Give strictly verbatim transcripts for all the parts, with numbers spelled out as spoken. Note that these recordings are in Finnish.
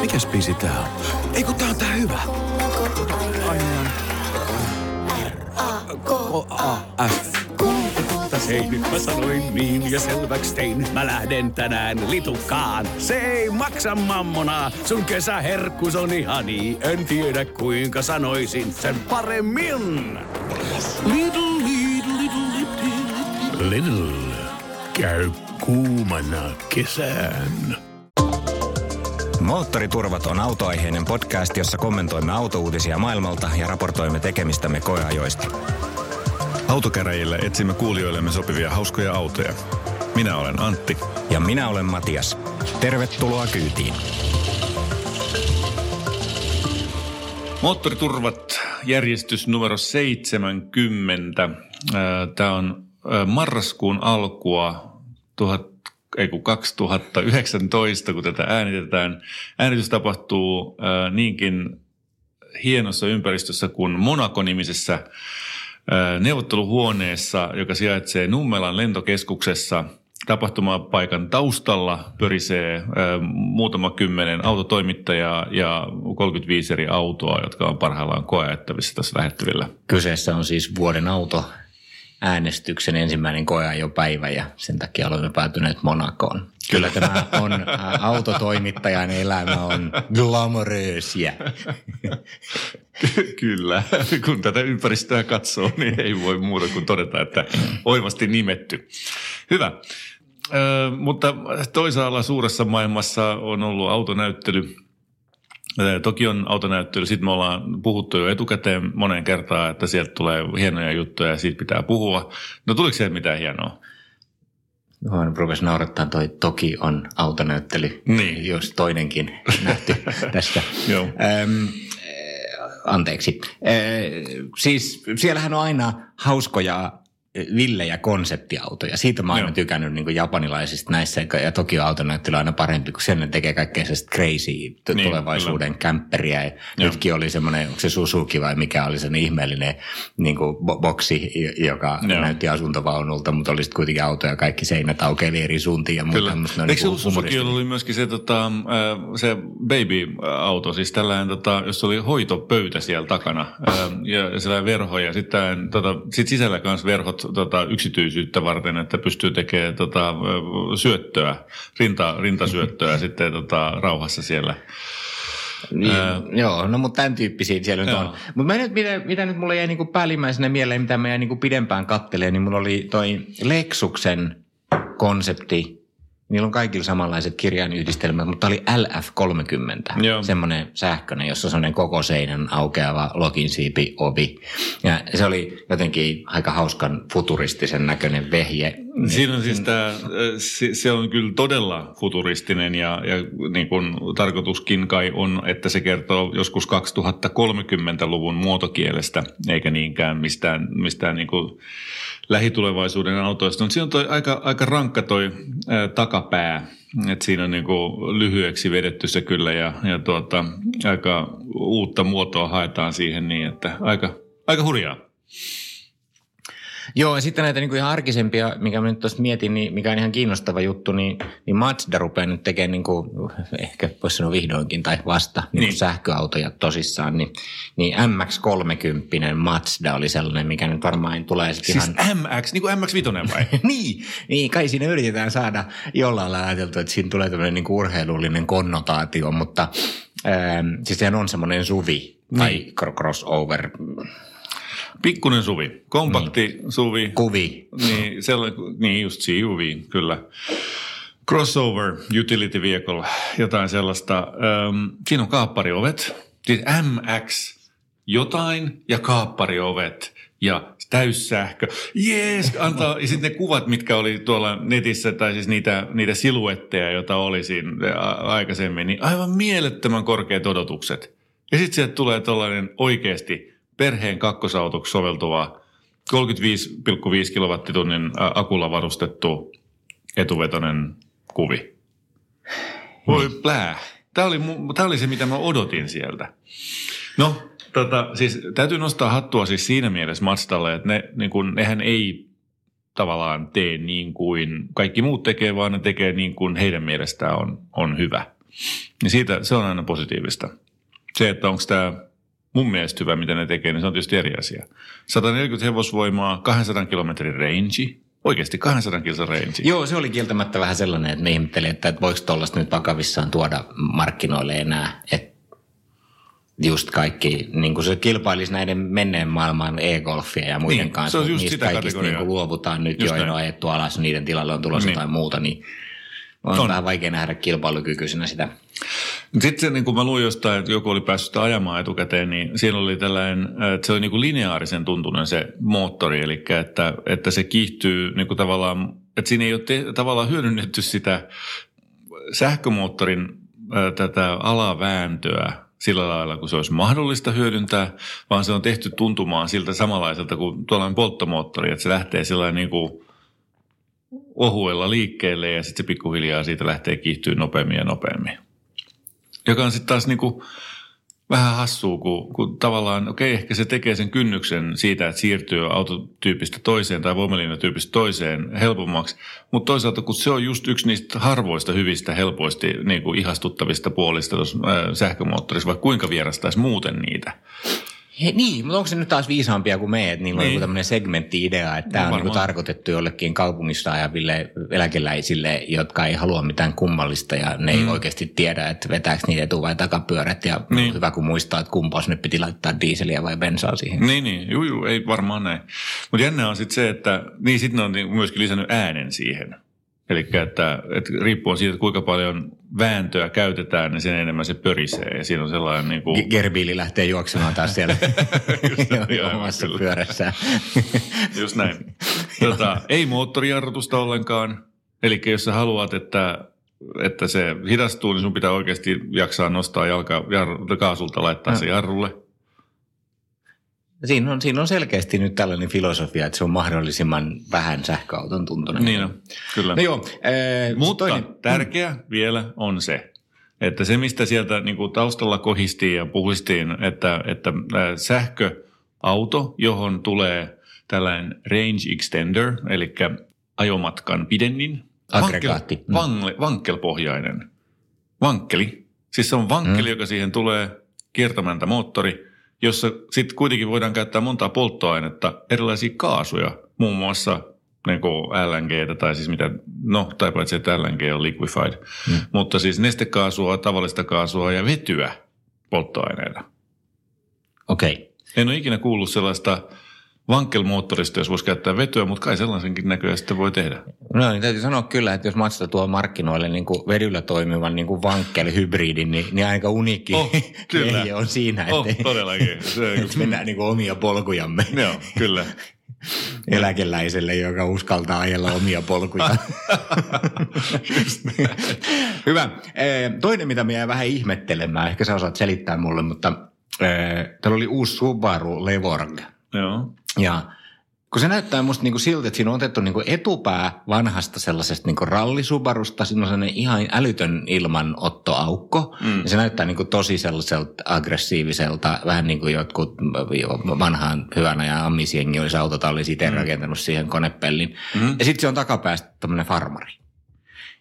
Mikäs biisi tää on? Ei kun tää on tää hyvä. R A K A F. Ei nyt mä sanoin niin ja selväks tein. Mä lähden tänään litukaan. Se ei maksa mammonaa. Sun kesäherkkus on ihani. En tiedä kuinka sanoisin sen paremmin. Lidl, Lidl, Lidl, Lidl. Lidl. Käy kuumana kesään. Moottoriturvat on autoaiheinen podcast, jossa kommentoimme autouutisia maailmalta ja raportoimme tekemistämme koeajoista. Autokäräjillä etsimme kuulijoillemme sopivia hauskoja autoja. Minä olen Antti. Ja minä olen Matias. Tervetuloa kyytiin. Moottoriturvat, järjestys numero seitsemänkymmentä. Tämä on marraskuun alkua kaksituhattayhdeksäntoista, kun tätä äänitetään. Äänitys tapahtuu niinkin hienossa ympäristössä kuin Monaco-nimisessä neuvotteluhuoneessa, joka sijaitsee Nummelan lentokeskuksessa. Tapahtumapaikan taustalla pörisee muutama kymmenen autotoimittajaa ja kolmekymmentäviisi eri autoa, jotka on parhaillaan koeajettavissa tässä lähettyvillä. Kyseessä on siis vuoden auto äänestyksen ensimmäinen koeajopäivä ja sen takia olemme päätyneet Monacoon. Kyllä tämä on autotoimittajan elämä on glamouröösiä. Kyllä, kun tätä ympäristöä katsoo, niin ei voi muuta kuin todeta, että oivasti nimetty. Hyvä, Ö, mutta toisaalla suuressa maailmassa on ollut autonäyttely, Tokion autonäyttely. Sitten me ollaan puhuttu jo etukäteen moneen kertaan, että sieltä tulee hienoja juttuja ja siitä pitää puhua. No tuliko siellä mitään hienoa? Minua rupesi naurattaa toi Tokion autonäyttely, niin. Jos toinenkin nähty tästä. Joo. Öm, Anteeksi. Ee, siis siellähän on aina hauskoja villejä konseptiautoja. Siitä mä oon aina tykännyt niin kuin japanilaisista näissä. Ja Tokio autonäyttely on aina parempi, kun sen ne tekee kaikkea sellaista crazy niin, tulevaisuuden kyllä. kämppäriä. Ja nytkin oli semmoinen, onko se Suzuki vai mikä oli semmoinen ihmeellinen niin kuin boksi, joka joo. näytti asuntovaunulta, mutta oli sitten kuitenkin autoja. Kaikki seinät aukeili eri suuntiin ja muuta. Eikö se Suzuki oli myöskin se, tota, se baby-auto, siis tällainen, tota, jos oli hoitopöytä siellä takana ja sellainen verho ja sitten tota, sit sisällä kanssa verhot Tota, yksityisyyttä varten, että pystyy tekemään tota, syöttöä, rinta, rintasyöttöä sitten tota, rauhassa siellä. Niin, Ää... Joo, no mutta tämän tyyppisiä siellä nyt joo. on. Mutta nyt, mitä, mitä nyt mulle jäi niinku päällimmäisenä mieleen, mitä mä jäi niinku pidempään kattelemaan, niin mulla oli toi Lexuksen konsepti. Niillä on kaikilla samanlaiset kirjainyhdistelmät, mutta oli L F kolmekymmentä, joo. semmoinen sähköinen, jossa on semmoinen koko seinän aukeava lokinsiipi ovi. Ja se oli jotenkin aika hauskan futuristisen näköinen vehje. Siinä on siis tämä, se on kyllä todella futuristinen ja, ja niin kuin tarkoituskin kai on, että se kertoo joskus kaksituhattakolmekymmentäluvun muotokielestä, eikä niinkään mistään, mistään niin kuin lähitulevaisuuden autoista. No, siinä on toi aika, aika rankka toi ää, takapää, että siinä on niin kuin lyhyeksi vedetty se kyllä ja, ja tuota, aika uutta muotoa haetaan siihen niin, että aika, aika hurjaa. Joo, ja sitten näitä niin kuin ihan arkisempia, mikä mä nyt tuossa mietin, niin mikä on ihan kiinnostava juttu, niin, niin Mazda rupeaa nyt tekemään niin kuin, ehkä voisi sanoa vihdoinkin tai vasta, niin niin. sähköautoja tosissaan, niin, niin M X kolmekymmentä Mazda oli sellainen, mikä nyt varmaan tulee sitten siis ihan... Siis M X, niin kuin M X viisi vai? niin, niin, kai siinä yritetään saada jollain lailla ajateltu, että siinä tulee tämmöinen niin kuin urheilullinen konnotaatio, mutta ähm, siis sehän on semmoinen suvi tai niin. crossover... Pikkunen suvi, kompakti niin. suvi. Kuvi. Niin, sella, niin just C U V, kyllä. Crossover, utility vehicle, jotain sellaista. Öm, siinä on kaappariovet, siis M X jotain ja kaappariovet ja täyssähkö. Jees, antaa. Ja sitten ne kuvat, mitkä oli tuolla netissä, tai siis niitä, niitä siluetteja, joita oli siinä aikaisemmin, niin aivan mielettömän korkeat odotukset. Ja sitten sieltä tulee tuollainen oikeasti... perheen kakkosautoksi soveltuva kolmekymmentäviisi pilkku viisi kilowattitunnin akulla varustettu etuvetoinen kuvi. Voi plää. Tämä oli, tämä oli se, mitä mä odotin sieltä. No, tota, siis täytyy nostaa hattua siis siinä mielessä Mazdalle, että ne, niin kun, nehän ei tavallaan tee niin kuin kaikki muut tekee, vaan ne tekee niin kuin heidän mielestään on, on hyvä. Niin siitä se on aina positiivista. Se, että onko tämä mun mielestä hyvä, mitä ne tekee, niin se on tietysti eri asia. sata neljäkymmentä hevosvoimaa, kaksisataa kilometrin range. Oikeasti kaksisataa kilsan range. Joo, se oli kieltämättä vähän sellainen, että me ihmettelin, että voiko tuollaista nyt vakavissaan tuoda markkinoille enää. Että just kaikki, niin kuin se kilpailisi näiden menneen maailman e-golfia ja muiden niin, kanssa. Se on just sitä kaikista niin luovutaan nyt just jo, ne on ajettu alas, niiden tilalle on tulossa niin jotain muuta, niin on, on vähän vaikea nähdä kilpailukykyisenä sitä. Sitten niin kun mä luin jostain, että joku oli päässyt ajamaan etukäteen, niin siellä oli tällainen, että se oli niin kuin lineaarisen tuntunen se moottori, eli että, että se kiihtyy niin kuin tavallaan, että siinä ei ole te, tavallaan hyödynnetty sitä sähkömoottorin äh, tätä alavääntöä sillä lailla, kun se olisi mahdollista hyödyntää, vaan se on tehty tuntumaan siltä samanlaiselta kuin tuollainen polttomoottori, että se lähtee sillä niin kuin ohuella liikkeelle ja sitten se pikkuhiljaa siitä lähtee kiihtyä nopeammin ja nopeammin. Joka on sitten taas niinku vähän hassua, kun, kun tavallaan, okei, okay, ehkä se tekee sen kynnyksen siitä, että siirtyy autotyypistä toiseen tai voimalinjatyypistä toiseen helpommaksi, mutta toisaalta kun se on just yksi niistä harvoista hyvistä, helposti niinku ihastuttavista puolista tuossa äh, sähkömoottorissa, vaikka kuinka vierastaisi muuten niitä. He, niin, mutta onko se nyt taas viisaampia kuin me, että niillä on niin joku tämmöinen segmentti-idea, että no, tämä on niin tarkoitettu jollekin kaupungissa ajaville eläkeläisille, jotka ei halua mitään kummallista ja ne mm. ei oikeasti tiedä, että vetääkö niitä etu- vai takapyörät ja niin hyvä kun muistaa, että kumpaus nyt piti laittaa diiseliä vai bensaa siihen. Niin, niin. Juu, juu, ei varmaan näin. Mutta jännää on sitten se, että niin sitten on myöskin lisännyt äänen siihen. Eli että, että riippuen siitä, kuinka paljon vääntöä käytetään, niin sen enemmän se pörisee. Ja siinä on sellainen niin kuin gerbiili lähtee juoksemaan taas siellä näin, omassa kyllä pyörässään. Just näin. Tota, ei moottorijarrutusta ollenkaan. Eli jos sä haluat, että, että se hidastuu, niin sun pitää oikeasti jaksaa nostaa jalka jarru, kaasulta laittaa no. se jarrulle. Siinä on, siinä on selkeästi nyt tällainen filosofia, että se on mahdollisimman vähän sähköauton tuntunen. Niin on, kyllä. No joo, ee, mutta toinen tärkeä mm. vielä on se, että se mistä sieltä niin kuin taustalla kohistiin ja puhuistiin, että, että sähköauto, johon tulee tällainen range extender, eli ajomatkan pidennin. Aggregaatti. Vankel, mm. Wankel-pohjainen. Wankeli. Siis se on wankeli, mm. joka siihen tulee, kiertämäntä moottori, jossa sitten kuitenkin voidaan käyttää montaa polttoainetta, erilaisia kaasuja, muun muassa niin LNGtä tai siis mitä, no tai paitsi että L N G on liquefied, mm. mutta siis nestekaasua, tavallista kaasua ja vetyä polttoaineena. Okei. Okay. En ole ikinä kuullut sellaista vankelmoottorista, jos voisi käyttää vetyä, mutta kai sellaisenkin näköjään sitten voi tehdä. No niin, täytyy sanoa kyllä, että jos Mazda tuo markkinoille niin kuin vedyllä toimivan niin kuin vankkeli-hybridin, niin, niin aika uniikki oh, kyllä on siinä, että, oh, todellakin. Se, että mennään niin kuin omia polkujamme. Joo, kyllä. Eläkeläiselle, joka uskaltaa ajella omia polkuja. Hyvä. Toinen, mitä mä jäin vähän ihmettelemään, ehkä sä osaat selittää mulle, mutta täällä oli uusi Subaru Levorg. Joo. Ja kun se näyttää musta niinku siltä, että siinä on otettu niinku etupää vanhasta sellaisesta niinku rallisubarusta, siinä on sellainen ihan älytön ilmanottoaukko, mm. ja se näyttää niinku tosi sellaiselta aggressiiviselta, vähän niin kuin jotkut vanhaan hyvän ajan amisjengi olisi autotallisi itse mm. rakentanut siihen konepellin. Mm. Ja sitten se on takapäästä tämmöinen farmari.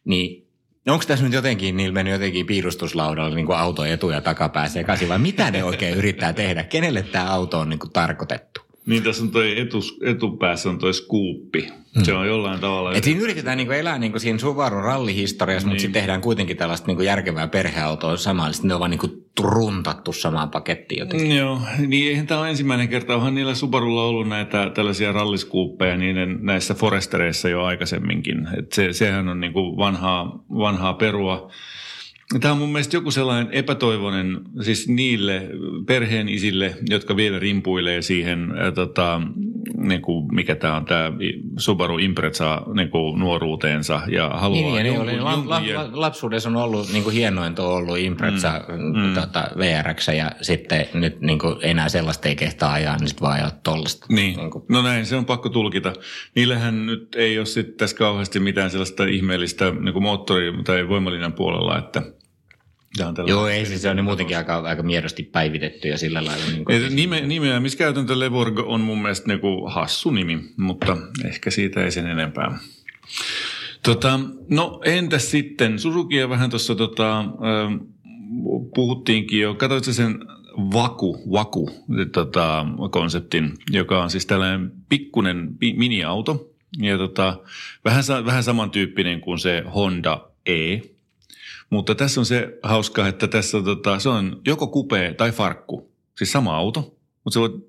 Niin onko tässä nyt jotenkin, niillä mennyt jotenkin piirustuslaudalla niin kuin auto etu- ja takapää sekaisin, vai mitä ne oikein yrittää tehdä? Kenelle tämä auto on niin kuin tarkoitettu? Niin tässä on toi etus, etupäässä on toi skuuppi. Mm. Se on jollain tavalla et siinä yritetään niin kuin elää niin kuin siinä Subarun rallihistoriassa, niin mutta sitten tehdään kuitenkin tällaista niin kuin järkevää perheautoa samalla. Sitten ne on vaan niin kuin runtattu samaan pakettiin jotenkin. Joo, niin eihän tämä ole ensimmäinen kerta. Onhan niillä Subarulla ollut näitä tällaisia ralliskuuppeja niiden näissä Forestereissa jo aikaisemminkin. Et se, sehän on niin kuin vanhaa, vanhaa perua. Tämä on mun mielestä joku sellainen epätoivoinen, siis niille perheenisille, jotka vielä rimpuilee siihen, ää, tota, niin kuin mikä tämä on, tämä Subaru Impreza niin kuin nuoruuteensa ja haluaa niin, jonkun, niin, jonkun, la, la, lapsuudessa on ollut, niin kuin hienointa on ollut Impreza mm, tota, V R X ja sitten nyt niin kuin enää sellaista ei kehtaa ajaa, niin sitten vaan ajaa tollaista. Niin, niin no näin, se on pakko tulkita. Niillähän nyt ei ole sitten tässä kauheasti mitään sellaista ihmeellistä niin kuin moottori- tai voimalinjan puolella, että joo, ei siis se on niin muutenkin aika, aika miedosti päivitetty ja sillä lailla. Niin nime, nimeämiskäytäntö Levorg on mun mielestä niinku hassu nimi, mutta ehkä siitä ei sen enempää. Tota, no entäs sitten, Suzukia vähän tuossa tota, puhuttiinkin jo, katsoitko sen Waku, Waku tota, konseptin, joka on siis tällainen pikkunen miniauto ja tota, vähän, vähän samantyyppinen kuin se Honda E. Mutta tässä on se hauskaa, että tässä tota, se on joko kupee tai farkku, siis sama auto, mutta se voi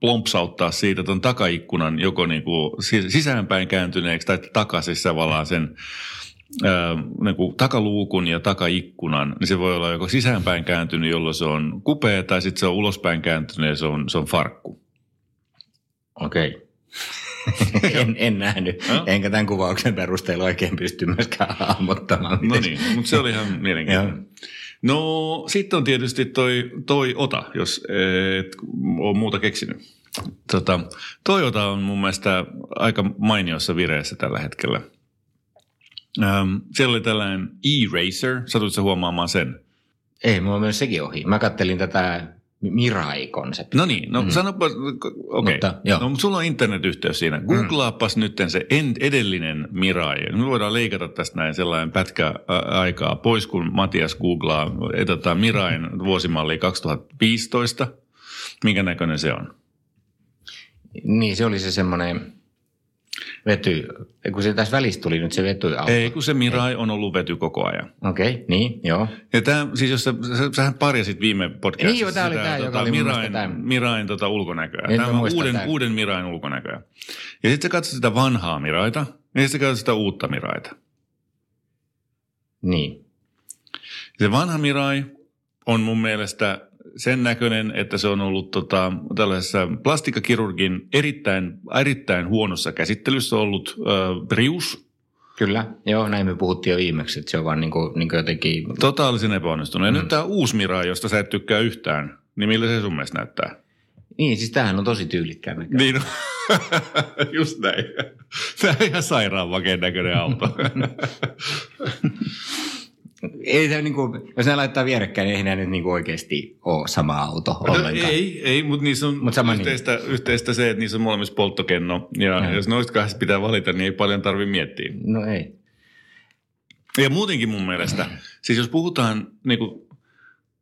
plompsauttaa siitä ton takaikkunan joko niinku sisäänpäin kääntyneeksi tai takaisin tavallaan sen Öö, niin kuin takaluukun ja takaikkunan, niin se voi olla joko sisäänpäin kääntynyt, jolloin se on kupea, tai sitten se on ulospäin kääntynyt ja se on, se on farkku. Okei. en, en nähnyt, no? enkä tämän kuvauksen perusteella oikein pysty myöskään hahmottamaan. No niin, mutta se oli ihan mielenkiintoinen. No sitten on tietysti toi, toi ota, jos et ole muuta keksinyt. Tota, Toyota on mun mielestä aika mainiossa vireessä tällä hetkellä. Ähm, siellä oli tällainen E-Racer. Satutko huomaamaan sen? Ei, mulla myös sekin ohi. Mä kattelin tätä Mirai-konseptia. No niin, no mm-hmm. sanopa, okei. Okay. No, sulla on internetyhteys siinä. Googlaapas mm. nytten se edellinen Mirai. Me voidaan leikata tästä näin sellainen pätkä aikaa pois, kun Matias googlaa tota, Mirain vuosimallia kaksituhattaviisitoista. Minkä näköinen se on? Niin, se oli se semmoinen... Vety, kun se tässä välissä tuli nyt se vetyauto. Ei, kun se Mirai Ei. on ollut vety koko ajan. Okei, okay, niin, joo. Ja tämä, siis jos sä, sä, sähän parjasit viime podcastissa niin, joo, tää sitä oli tää, tota, Mirain, Mirain tota, ulkonäköä. Tämä on uuden, uuden Mirain ulkonäköä. Ja sitten sä katsot sitä vanhaa Miraita, ja sitten sä katsot sitä uutta Miraita. Niin. Se vanha Mirai on mun mielestä sen näköinen, että se on ollut tota, tällaisessa plastikkakirurgin erittäin, erittäin huonossa käsittelyssä ollut ö, rius. Kyllä, joo, näin me puhuttiin jo viimeksi, että se on vaan niin kuin, niin kuin jotenkin... Totaalisen epäonnistunut. Mm. Ja nyt tämä uusi Mirai, josta sä et tykkää yhtään, niin millä se sun mielestä näyttää? Niin, siis tämähän on tosi tyylikkää näköinen. Niin, no. Just näin. Tämä on ihan sairaan makeen näköinen auto. Ei se niinku, jos ne laittaa vierekkäin, niin ei ne nyt niinku oikeasti ole sama auto ollenkaan. Ei, ei, mutta niissä on Mut yhteistä, niin. yhteistä se, että niissä on molemmissa polttokenno. Ja no. jos noista kahdesta pitää valita, niin ei paljon tarvitse miettiä. No ei. Ja muutenkin mun mielestä, siis jos puhutaan niinku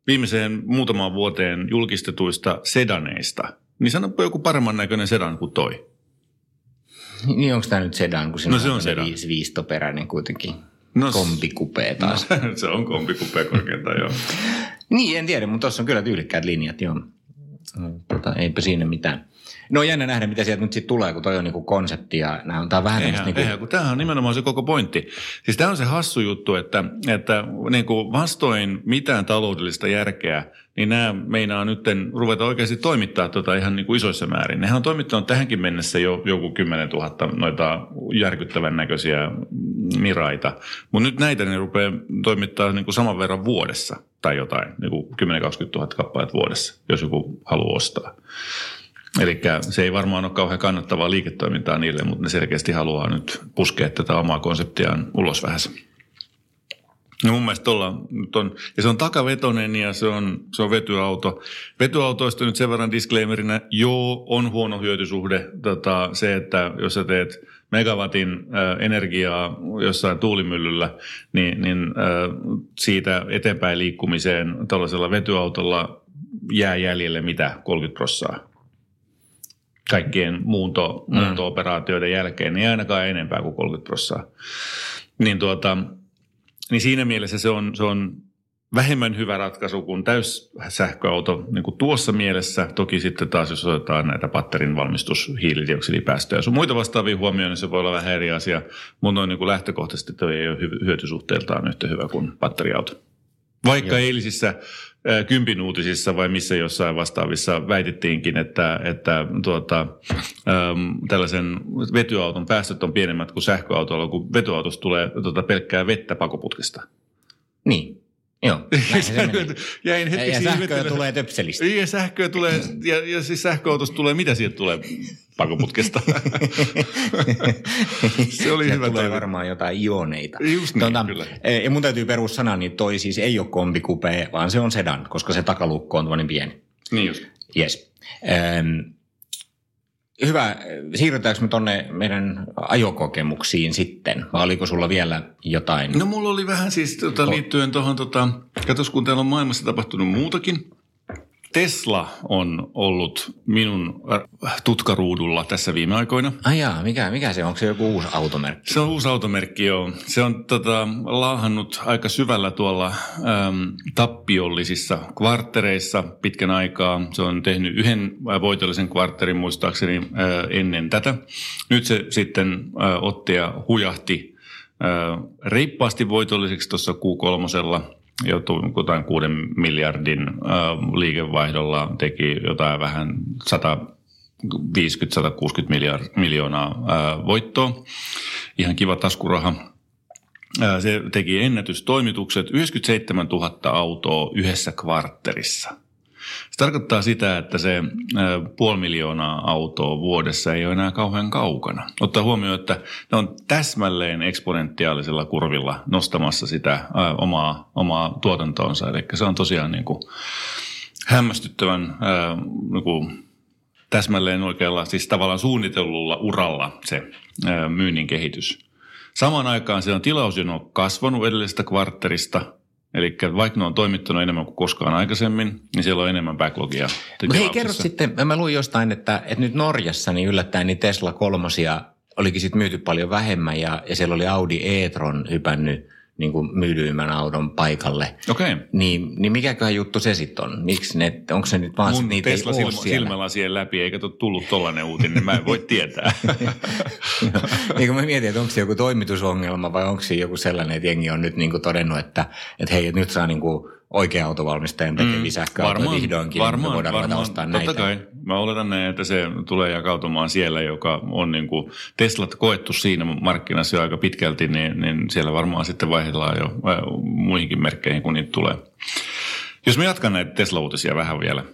viimeiseen muutamaan vuoteen julkistetuista sedaneista, niin sanoppa joku paremman näköinen sedan kuin toi. Niin onko tämä nyt sedan, kun siinä no, se on sedan. Viis, viistoperäinen kuitenkin. No, kombikupea taas. No, se on kombikupea korkeintaan, joo. Niin, en tiedä, mutta tuossa on kyllä tyylikkäät linjat, joo. Tota, eipä siinä mitään. No jännä nähdä, mitä sieltä nyt sitten tulee, kun toi on niinku konsepti ja nämä on tää vähän tämmöistä niinku... Eihän, kun tämähän on nimenomaan se koko pointti. Siis tämä on se hassu juttu, että, että niinku vastoin mitään taloudellista järkeä, niin nämä meinaa nytten ruveta oikeasti toimittaa tota ihan niinku isoissa määrin. Nehän on toimittanut tähänkin mennessä jo joku kymmenen tuhatta noita järkyttävän näköisiä miraita. Mutta nyt näitä ne rupeaa toimittaa niinku saman verran vuodessa tai jotain, niinku kymmenen kaksikymmentätuhatta kappaletta vuodessa, jos joku haluaa ostaa. Eli se ei varmaan ole kauhean kannattavaa liiketoimintaa niille, mutta ne selkeästi haluaa nyt puskea tätä omaa konseptiaan ulos vähän. No mun mielestä tuolla on, ja se on takavetoinen ja se on, se on vetyauto. Vetyautoista nyt sen verran disclaimerina, joo, on huono hyötysuhde. Tota, se, että jos sä teet megawatin äh, energiaa jossain tuulimyllyllä, niin, niin äh, siitä eteenpäin liikkumiseen tällaisella vetyautolla jää jäljelle mitä kolmekymmentä prosenttia. Kaikkien muunto, muunto-operaatioiden jälkeen, niin ainakaan enempää kuin kolmekymmentä prosenttia. Niin, tuota, niin siinä mielessä se on, se on vähemmän hyvä ratkaisu kuin täyssähköauto niin kuin tuossa mielessä. Toki sitten taas, jos otetaan näitä patterin valmistus, hiilidioksidipäästöjä ja sun muita vastaavia huomioon, niin se voi olla vähän eri asia. Mutta niin lähtökohtaisesti tuo ei ole hyötysuhteeltaan yhtä hyvä kuin patteriauto. Vaikka Joo. eilisissä... Kympin uutisissa vai missä jossain vastaavissa väitettiinkin, että, että tuota, äm, tällaisen vetyauton päästöt on pienemmät kuin sähköautoilla, kun vetyautosta tulee tuota, pelkkää vettä pakoputkesta. Niin, joo. Jäin hetki ja sähköä vettä. Tulee töpselistä. Ja sähköä tulee, ja, ja siis sähköautosta tulee, mitä siitä tulee? Pakoputkesta. Se oli se hyvä. Tulee varmaan jotain ioneita. Just niin, tuota, kyllä. Ja mun täytyy perussana, niin toi siis ei ole kombikupea, vaan se on sedan, koska se takalukko on tuollainen pieni. Niin just. Yes. Ähm, Hyvä. Siirrytäänkö me tuonne meidän ajokokemuksiin sitten? Vai oliko sulla vielä jotain? No mulla oli vähän siis tota, liittyen tuohon, tota, katos kun täällä on maailmassa tapahtunut muutakin. Tesla on ollut minun tutkaruudulla tässä viime aikoina. Ai jaa, mikä, mikä se on? Onko se joku uusi automerkki? Se on uusi automerkki, joo. Se on tota, laahannut aika syvällä tuolla äm, tappiollisissa kvarttereissa pitkän aikaa. Se on tehnyt yhden voitollisen kvartterin muistaakseni äh, ennen tätä. Nyt se sitten äh, otti ja hujahti äh, reippaasti voitolliseksi tuossa Q kolmosella. Jotain kuuden miljardin ö, liikevaihdolla teki jotain vähän sata viisikymmentä sata kuusikymmentä miljoonaa ö, voittoa. Ihan kiva taskuraha. Ö, se teki ennätystoimitukset, yhdeksänkymmentäseitsemäntuhatta autoa yhdessä kvartterissa. Se tarkoittaa sitä, että se ö, puoli miljoonaa autoa vuodessa ei ole enää kauhean kaukana. Ottaa huomioon, että ne on täsmälleen eksponentiaalisella kurvilla nostamassa sitä ö, omaa, omaa tuotantoonsa. Eli se on tosiaan niin kuin hämmästyttävän ö, niin kuin täsmälleen oikealla, siis tavallaan suunnitellulla uralla se ö, myynnin kehitys. Samaan aikaan se on tilausjono kasvanut edellisestä kvartterista. Eli vaikka ne on toimittanut enemmän kuin koskaan aikaisemmin, niin siellä on enemmän backlogia. Mutta hei, kerro sitten, mä luin jostain, että, että nyt Norjassa niin yllättäen niin Tesla kolmosia olikin sitten myyty paljon vähemmän ja, ja siellä oli Audi e-tron hypännyt niin kuin myydyimmän auton paikalle. Okei. Okay. Niin, niin mikäköhän juttu se sitten on? Miksi ne, onko se nyt vaan, mun niitä ei Tesla silm- silmälasien läpi, eikä tullut tollainen uutinen, niin mä en voi tietää. Niin kun mä mietin, että onko se joku toimitusongelma vai onko se joku sellainen, että jengi on nyt niin kuin todennut, että, että hei, nyt saa niin kuin oikea autovalmistajan tekevä sähköauto vihdoinkin. Varmaan, voidaan varmaan. Totta näitä. Kai. Mä oletan näin, että se tulee jakautumaan siellä, joka on niin kuin Teslat koettu siinä markkinassa jo aika pitkälti, niin, niin siellä varmaan sitten vaihdellaan jo muihinkin merkkeihin, kun niitä tulee. Jos mä jatkan näitä Tesla-uutisia vähän vielä.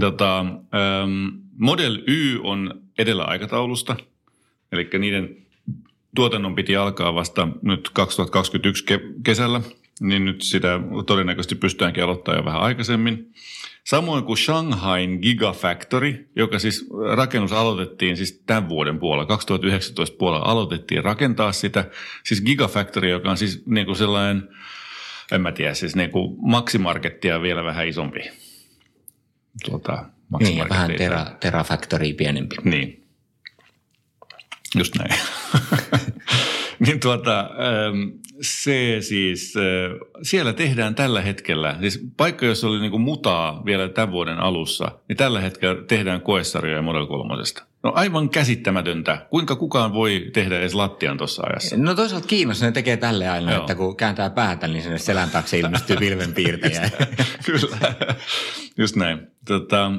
Tota, ähm, Model Y on edellä aikataulusta, eli niiden tuotannon piti alkaa vasta nyt kaksituhattakaksikymmentäyksi ke- kesällä. Niin nyt sitä todennäköisesti pystytäänkin aloittamaan jo vähän aikaisemmin. Samoin kuin Shanghain Gigafactory, joka siis rakennus aloitettiin siis tämän vuoden puolella, kaksituhattayhdeksäntoista puolella aloitettiin rakentaa sitä. Siis Gigafactory, joka on siis niin kuin sellainen, en mä tiedä, siis niin kuin maksimarkettia vielä vähän isompi. Tuota, niin, vähän terä, terafactory pienempi. Niin, just näin. Niin tuota, se siis, siellä tehdään tällä hetkellä, siis paikka, jossa oli niin kuin mutaa vielä tämän vuoden alussa, niin tällä hetkellä tehdään koesarjoja Model kolmosesta. No aivan käsittämätöntä. Kuinka kukaan voi tehdä edes lattian tuossa ajassa? No toisaalta Kiinassa ne tekee tälle aina, joo, että kun kääntää päätä, niin sinne selän taakse ilmestyy pilvenpiirtejä. Kyllä, just näin. Tota,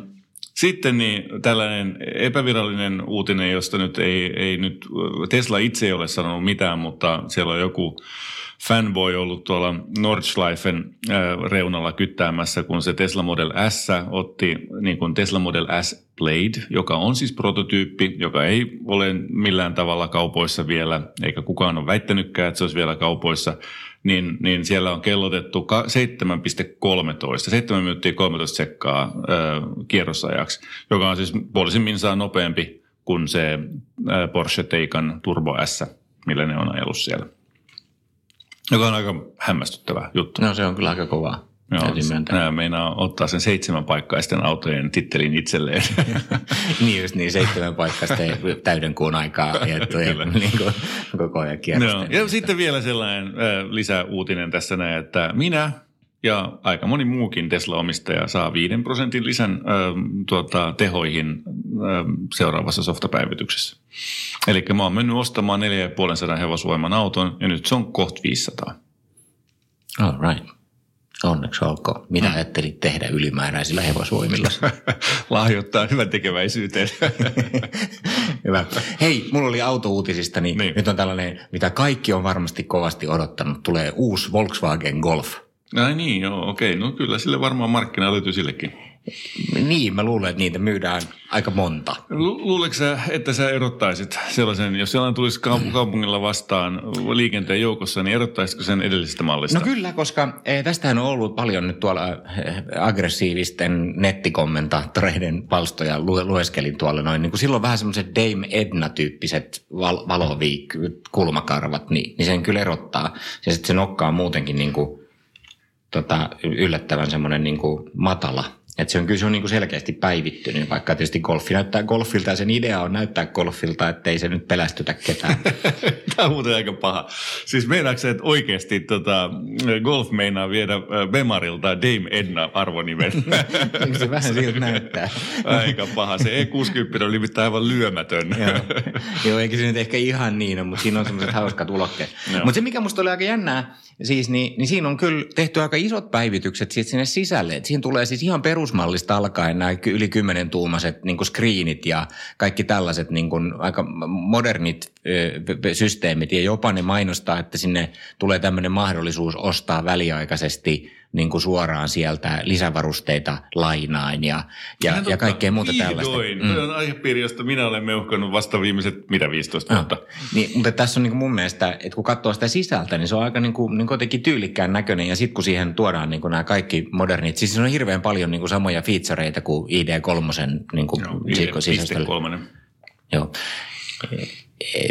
sitten niin tällainen epävirallinen uutinen, josta nyt ei, ei nyt, Tesla itse ei ole sanonut mitään, mutta siellä on joku fanboy ollut tuolla Nordschleifen reunalla kyttäämässä, kun se Tesla Model S otti niin kuin Tesla Model S Blade, joka on siis prototyyppi, joka ei ole millään tavalla kaupoissa vielä, eikä kukaan ole väittänytkään, että se olisi vielä kaupoissa, niin, niin siellä on kellotettu seitsemän pilkku kolmetoista, seitsemän minuuttia kolmetoista sekkaa ö, kierrosajaksi, joka on siis puolisen minsaa nopeampi kuin se ö, Porsche Taycan Turbo S, millä ne on ajellut siellä. Joka on aika hämmästyttävä juttu. No se on kyllä aika kovaa. Joo, meinaa ottaa sen seitsemänpaikkaisten autojen tittelin itselleen. Niin just niin, seitsemänpaikkaisten täyden kuun aikaa ajettujen niin koko ajan kierrosten. No, ja sitten vielä sellainen äh, lisäuutinen tässä näin, että minä ja aika moni muukin Tesla-omistaja saa viiden prosentin lisän äh, tuota, tehoihin äh, seuraavassa softapäivityksessä. Eli mä oon mennyt ostamaan neljätuhattaviisisataa hevosvoiman auton ja nyt se on kohta viisisataa. All right. Onneksi olkoon. Mitä mm. ajattelit tehdä ylimääräisillä hevosvoimilla? Lahjoittaa hyvän tekeväisyyteen. Hyvä. Hei, mulla oli autouutisista, niin, niin nyt on tällainen, mitä kaikki on varmasti kovasti odottanut. Tulee uusi Volkswagen Golf. Ai niin, joo, okei. No kyllä, sille varmaan markkina löytyy sillekin. Niin, mä luulen, että niitä myydään aika monta. Lu- luuleeko sä, että sä erottaisit sellaisen, jos sellainen tulisi kaup- kaupungilla vastaan liikenteen joukossa, niin erottaisitko sen edellisestä mallista? No kyllä, koska e, tästähän on ollut paljon nyt tuolla aggressiivisten nettikommentaattoreiden palstoja. Lu- lueskelin tuolla noin, niin kun silloin vähän semmoiset Dame Edna-tyyppiset val- valoviik-kulmakarvat, niin, niin sen kyllä erottaa. Ja sitten se nokka on muutenkin niin kuin, tota, yllättävän semmoinen niin kuin matala. Että se on kyllä se on niin kuin selkeästi päivittynyt, vaikka tietysti golfi näyttää golfilta ja sen idea on näyttää golfilta, ettei se nyt pelästytä ketään. Tämä on muuten aika paha. Siis meinaatko sä, että oikeasti tota, golf meinaa viedä Bemarilta Dame Edna-arvonimen? Se vähän siltä näyttää. Aika paha. Se E kuusikymmentä on nimittäin aivan lyömätön. Joo. Joo, eikä se nyt ehkä ihan niin ole, mutta siinä on sellaiset hauskat ulokkeet. Mutta se, mikä musta oli aika jännää, siis, niin, niin siinä on kyllä tehty aika isot päivitykset siitä sinne sisälle. Et siinä tulee siis ihan perus mallista alkaen nämä yli kymmenen tuumaiset niin kuin screenit ja kaikki tällaiset niin kuin aika modernit ö, systeemit ja jopa ne mainostaa, että sinne tulee tämmöinen mahdollisuus ostaa väliaikaisesti niin kuin suoraan sieltä lisävarusteita lainaan ja, ja, ja, ja kaikkea muuta tällaista. Vihdoin. Mm. Se on aihepiiri, josta minä olen meuhkannut vasta viimeiset, mitä viisitoista vuotta. No. Niin, mutta tässä on niin kuin mun mielestä, että kun katsoo sitä sisältä, niin se on aika niin kuin, niin kuin jotenkin tyylikkään näköinen. Ja sitten kun siihen tuodaan niin kuin nämä kaikki modernit, siis se on hirveän paljon niin kuin samoja featureita kuin I D kolme niin kuin no, sisällä. I D kolme. Joo. E,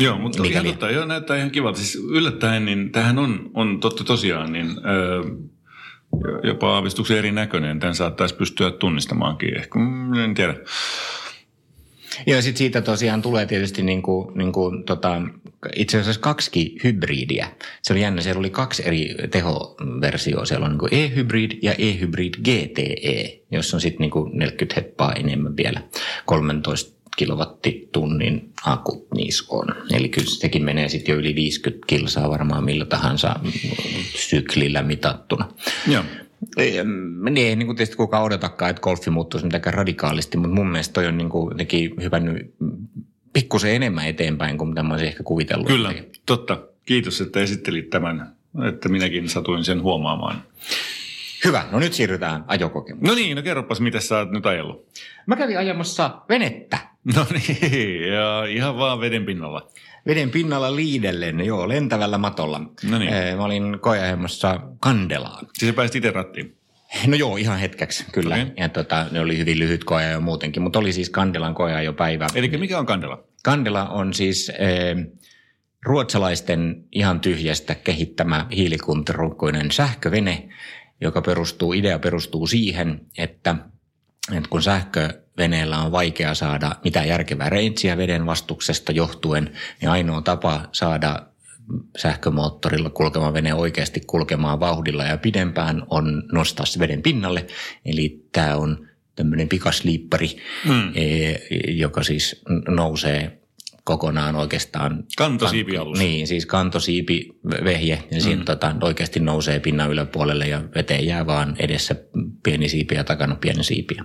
joo, mutta ihan totta, joo, näyttää ihan kivalta. Siis yllättäen, niin tämähän on, on totta tosiaan, niin... Öö, jopa aavistuksen erinäköinen. Tämän saattaisi pystyä tunnistamaankin ehkä. En tiedä. Joo, sitten siitä tosiaan tulee tietysti niinku, niinku, tota, itse asiassa kaksi hybridiä. Se oli jännä. Siellä oli kaksi eri tehoversioa. Siellä on niinku e-hybrid ja e-hybrid G T E, jossa on sitten niinku neljäkymmentä heppaa enemmän vielä. kolmetoista kilowattitunnin akut niissä on. Eli kyllä sekin menee sitten jo yli viisikymmentä kilsaa varmaan millä tahansa syklillä mitattuna. Joo. Ei, ei niin kuin tietysti kukaan odotakaan, että golfi muuttuisi mitenkään radikaalisti, mutta mun mielestä toi on niin kuin jotenkin hypännyt pikkusen enemmän eteenpäin kuin mitä mä olisin ehkä kuvitellut. Kyllä, totta. Kiitos, että esittelit tämän, että minäkin satuin sen huomaamaan. Hyvä, no nyt siirrytään ajokokemukseen. No niin, no kerropas, mitä sä oot nyt ajellut. Mä kävin ajamassa venettä. No niin, ja ihan vaan veden pinnalla. Veden pinnalla liidellen, joo, lentävällä matolla. No niin. Mä olin koeajamassa Kandelaa. Siis sä pääsit itse rattiin? No joo, ihan hetkeksi, kyllä. Okay. Ja tota, ne oli hyvin lyhyt koeajo muutenkin, mutta oli siis Kandelan koeajo päivä. Eli mikä on Kandela? Kandela on siis... E- ruotsalaisten ihan tyhjästä kehittämä hiilikuntarukkoinen sähkövene, joka perustuu, idea perustuu siihen, että, että kun sähköveneellä on vaikea saada mitään järkevää reittiä veden vastuksesta johtuen, niin ainoa tapa saada sähkömoottorilla kulkema vene oikeasti kulkemaan vauhdilla ja pidempään on nostaa se veden pinnalle. Eli tämä on tämmöinen pikasliippari, mm. joka siis nousee kokonaan oikeastaan... Kantosiipialus. Niin, siis kantosiipivehje. Ja siitä mm. tota, oikeasti nousee pinnan yläpuolelle ja veteen jää vaan edessä pieni siipi ja takana pieni siipi.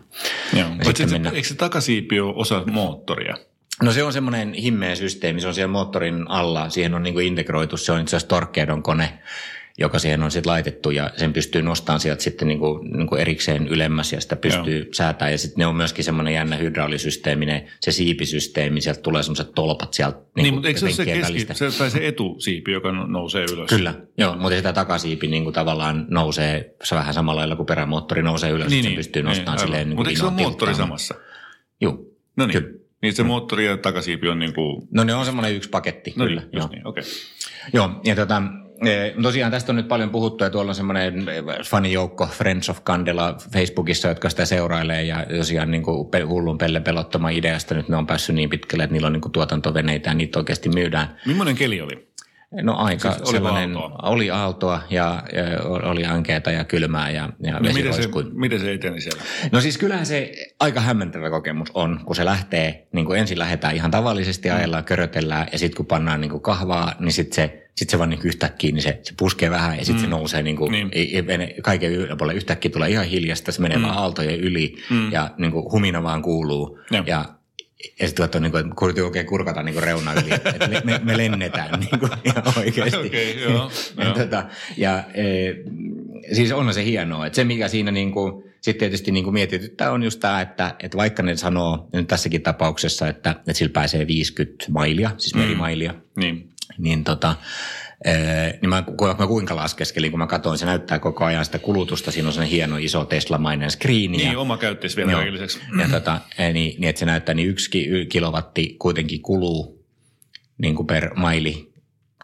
Joo, mutta mennä... eikö se takasiipi ole osa moottoria? No se on semmoinen himmeä systeemi. Se on siellä moottorin alla. Siihen on niinku integroitu. Se on itse asiassa Torquedon kone, joka siihen on sitten laitettu ja sen pystyy nostamaan sieltä sitten niinku, niinku erikseen ylemmäs ja sitä pystyy Joo. säätämään. Ja sitten ne on myöskin semmoinen jännä hydraulisysteemi, ne, se siipisysteemi, sieltä tulee semmoiset tolpat sieltä. Niin, niin mutta eikö se ole se, keski, se, tai se etusiipi, joka nousee ylös? Kyllä, joo, mutta sitä takasiipi niinku tavallaan nousee vähän samalla lailla kuin perämoottori nousee ylös, niin, sen niin, pystyy nostamaan niin, silleen. Niin, mutta eikö se ole moottori samassa? Joo, no niin. Kyllä. Niin se moottori ja takasiipi on niin kuin... No ne on semmoinen yksi paketti, no, kyllä. Niin, joo. Niin, okay. Joo, ja tota... Tosiaan tästä on nyt paljon puhuttu ja tuolla on semmoinen fanijoukko Friends of Candela Facebookissa, jotka sitä seurailee ja tosiaan niin kuin hullun pelle pelottoma ideasta nyt ne on päässyt niin pitkälle, että niillä on niin kuin tuotantoveneitä ja niitä oikeasti myydään. Millainen keli oli? No aika siis sellainen, oli aaltoa, oli aaltoa ja, ja oli ankeata ja kylmää ja, ja no miten se, miten se eteni siellä? No siis kyllähän se aika hämmentävä kokemus on, kun se lähtee, niin kuin ensin lähdetään ihan tavallisesti, ajellaan, körötellään ja sitten kun pannaan niin kuin kahvaa, niin sitten se Sitten se vaan niin yhtäkkiä, niin se, se puskee vähän ja sitten mm. se nousee niin kuin, niin. kaiken yläpuolelle. Yhtäkkiä tulee ihan hiljasta, se menee mm. vaan aaltojen yli mm. ja niin kuin humina vaan kuuluu. Ja, ja, ja sitten tuottaa, niin että kuulutuu oikein kurkata niin kuin reuna yli, että me, me, me lennetään niin kuin, ihan oikeasti. Okei, okay, joo. Ja, joo. Tota, ja, e, siis on se hienoa. Että se, mikä siinä niinku, sitten tietysti niinku mietityttää, on just tämä, että, että vaikka ne sanoo nyt tässäkin tapauksessa, että, että sillä pääsee viisikymmentä mailia, siis merimailia, mm. niin, niin tota... Niin mä, mä kuinka laskeskelin, kun mä katsoin, se näyttää koko ajan sitä kulutusta. Siinä on sellainen hieno iso Tesla-mainen screeni. Niin, ja, oma käyttäisi vielä oikeelliseksi. Ja tota, niin, niin, että se näyttää, niin yksi kilowatti kuitenkin kuluu niin kuin per maili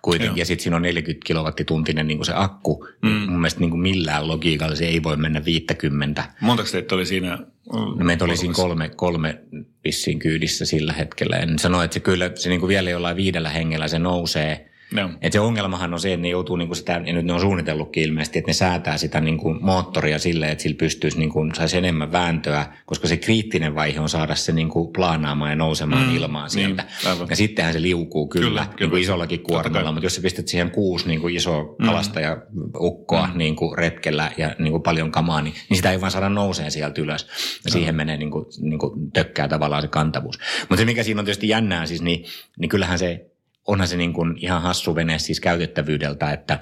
kuitenkin. Joo. Ja sitten siinä on neljäkymmentä kilowattituntinen niin kuin se akku. Mm. Mun mielestä niin kuin millään logiikalla se ei voi mennä viisikymmentä. Montako teitä oli siinä? No, meitä oli siinä kolme, kolme vissiin kyydissä sillä hetkellä. En sano, että se kyllä se niin kuin vielä jollain viidellä hengellä se nousee. No. Että se ongelmahan on se, että ne joutuu niinku sitä, ja nyt ne on suunnitellutkin ilmeisesti, että ne säätää sitä niinku moottoria silleen, että sillä pystyisi niinku, saisi enemmän vääntöä, koska se kriittinen vaihe on saada se niinku plaanaamaan ja nousemaan mm, ilmaan sieltä. Niin, ja sittenhän se liukuu kyllä, kyllä, niin kyllä. isollakin kuormalla, mutta jos sä pistät siihen kuusi niinku iso kalastajaukkoa mm. niinku retkellä ja niinku paljon kamaa, niin, niin sitä ei vaan saada nouseen sieltä ylös. Ja no. siihen menee niinku, niinku tökkää tavallaan se kantavuus. Mutta se mikä siinä on tietysti jännää siis, niin, niin kyllähän se onhan se niin kuin ihan hassu vene siis käytettävyydeltä, että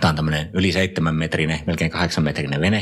tämä on tämmöinen yli seitsemänmetrinen, melkein kahdeksanmetrinen vene.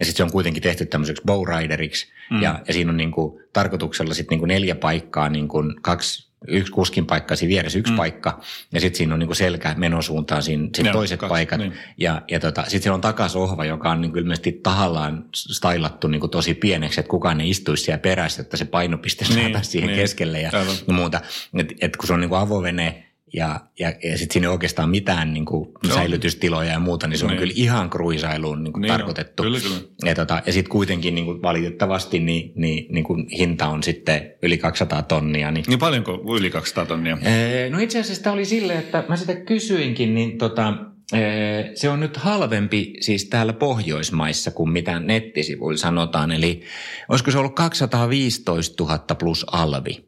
Ja sitten se on kuitenkin tehty tämmöiseksi bowrideriksi. Mm. Ja, ja siinä on niin kuin tarkoituksella sitten niin kuin neljä paikkaa, niin kuin kaksi, yksi kuskin paikka, siinä vieressä yksi mm. paikka. Ja sitten siinä on niin kuin selkä menosuuntaan, siinä sit no, toiset kaksi, paikat. Niin. Ja, ja tota, sitten siellä on takasohva, joka on niin kuin ilmeisesti tahallaan stylattu niin kuin tosi pieneksi, että kukaan ei istuisi siellä perässä, että se painopiste niin, saataisiin siihen niin. keskelle ja, ja muuta. Että et kun se on niin kuin avovene, Ja, ja, ja sitten siinä ei oikeastaan mitään niin kuin säilytystiloja ja muuta, niin se on niin. kyllä ihan kruisailuun niin kuin niin tarkoitettu. Kyllä, kyllä. Ja, tota, ja sitten kuitenkin niin kuin valitettavasti niin, niin, niin kuin hinta on sitten yli kaksisataa tonnia. Niin, niin paljonko yli kaksisataa tonnia? Ee, no itse asiassa tämä oli silleen, että mä sitä kysyinkin, niin tota, ee, se on nyt halvempi siis täällä Pohjoismaissa kuin mitä nettisivuilla sanotaan. Eli olisiko se ollut kaksisataaviisitoistatuhatta plus alvi?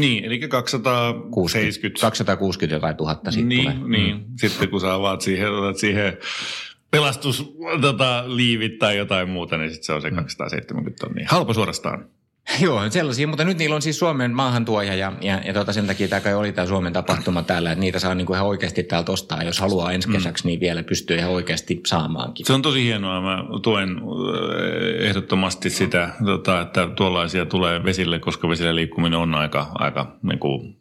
Niin, eli kaksisataakuusikymmentä. kaksisataakuusikymmentä jotain tuhatta sitten niin, tulee. Niin, mm. sitten kun sä avaat siihen, otat siihen pelastusliivit tai jotain muuta, niin sitten se on se kaksisataaseitsemänkymmentä tonnia. Halpa suorastaan. Joo, sellaisia, mutta nyt niillä on siis Suomen maahantuoja ja, ja, ja tuota, sen takia tämä kai oli tämä Suomen tapahtuma täällä, että niitä saa niinku ihan oikeasti täältä ostaa. Jos haluaa ensi kesäksi, mm. niin vielä pystyy ihan oikeasti saamaankin. Se on tosi hienoa. Mä tuen ehdottomasti sitä, tota, että tuollaisia tulee vesille, koska vesillä liikkuminen on aika, aika niin kuin,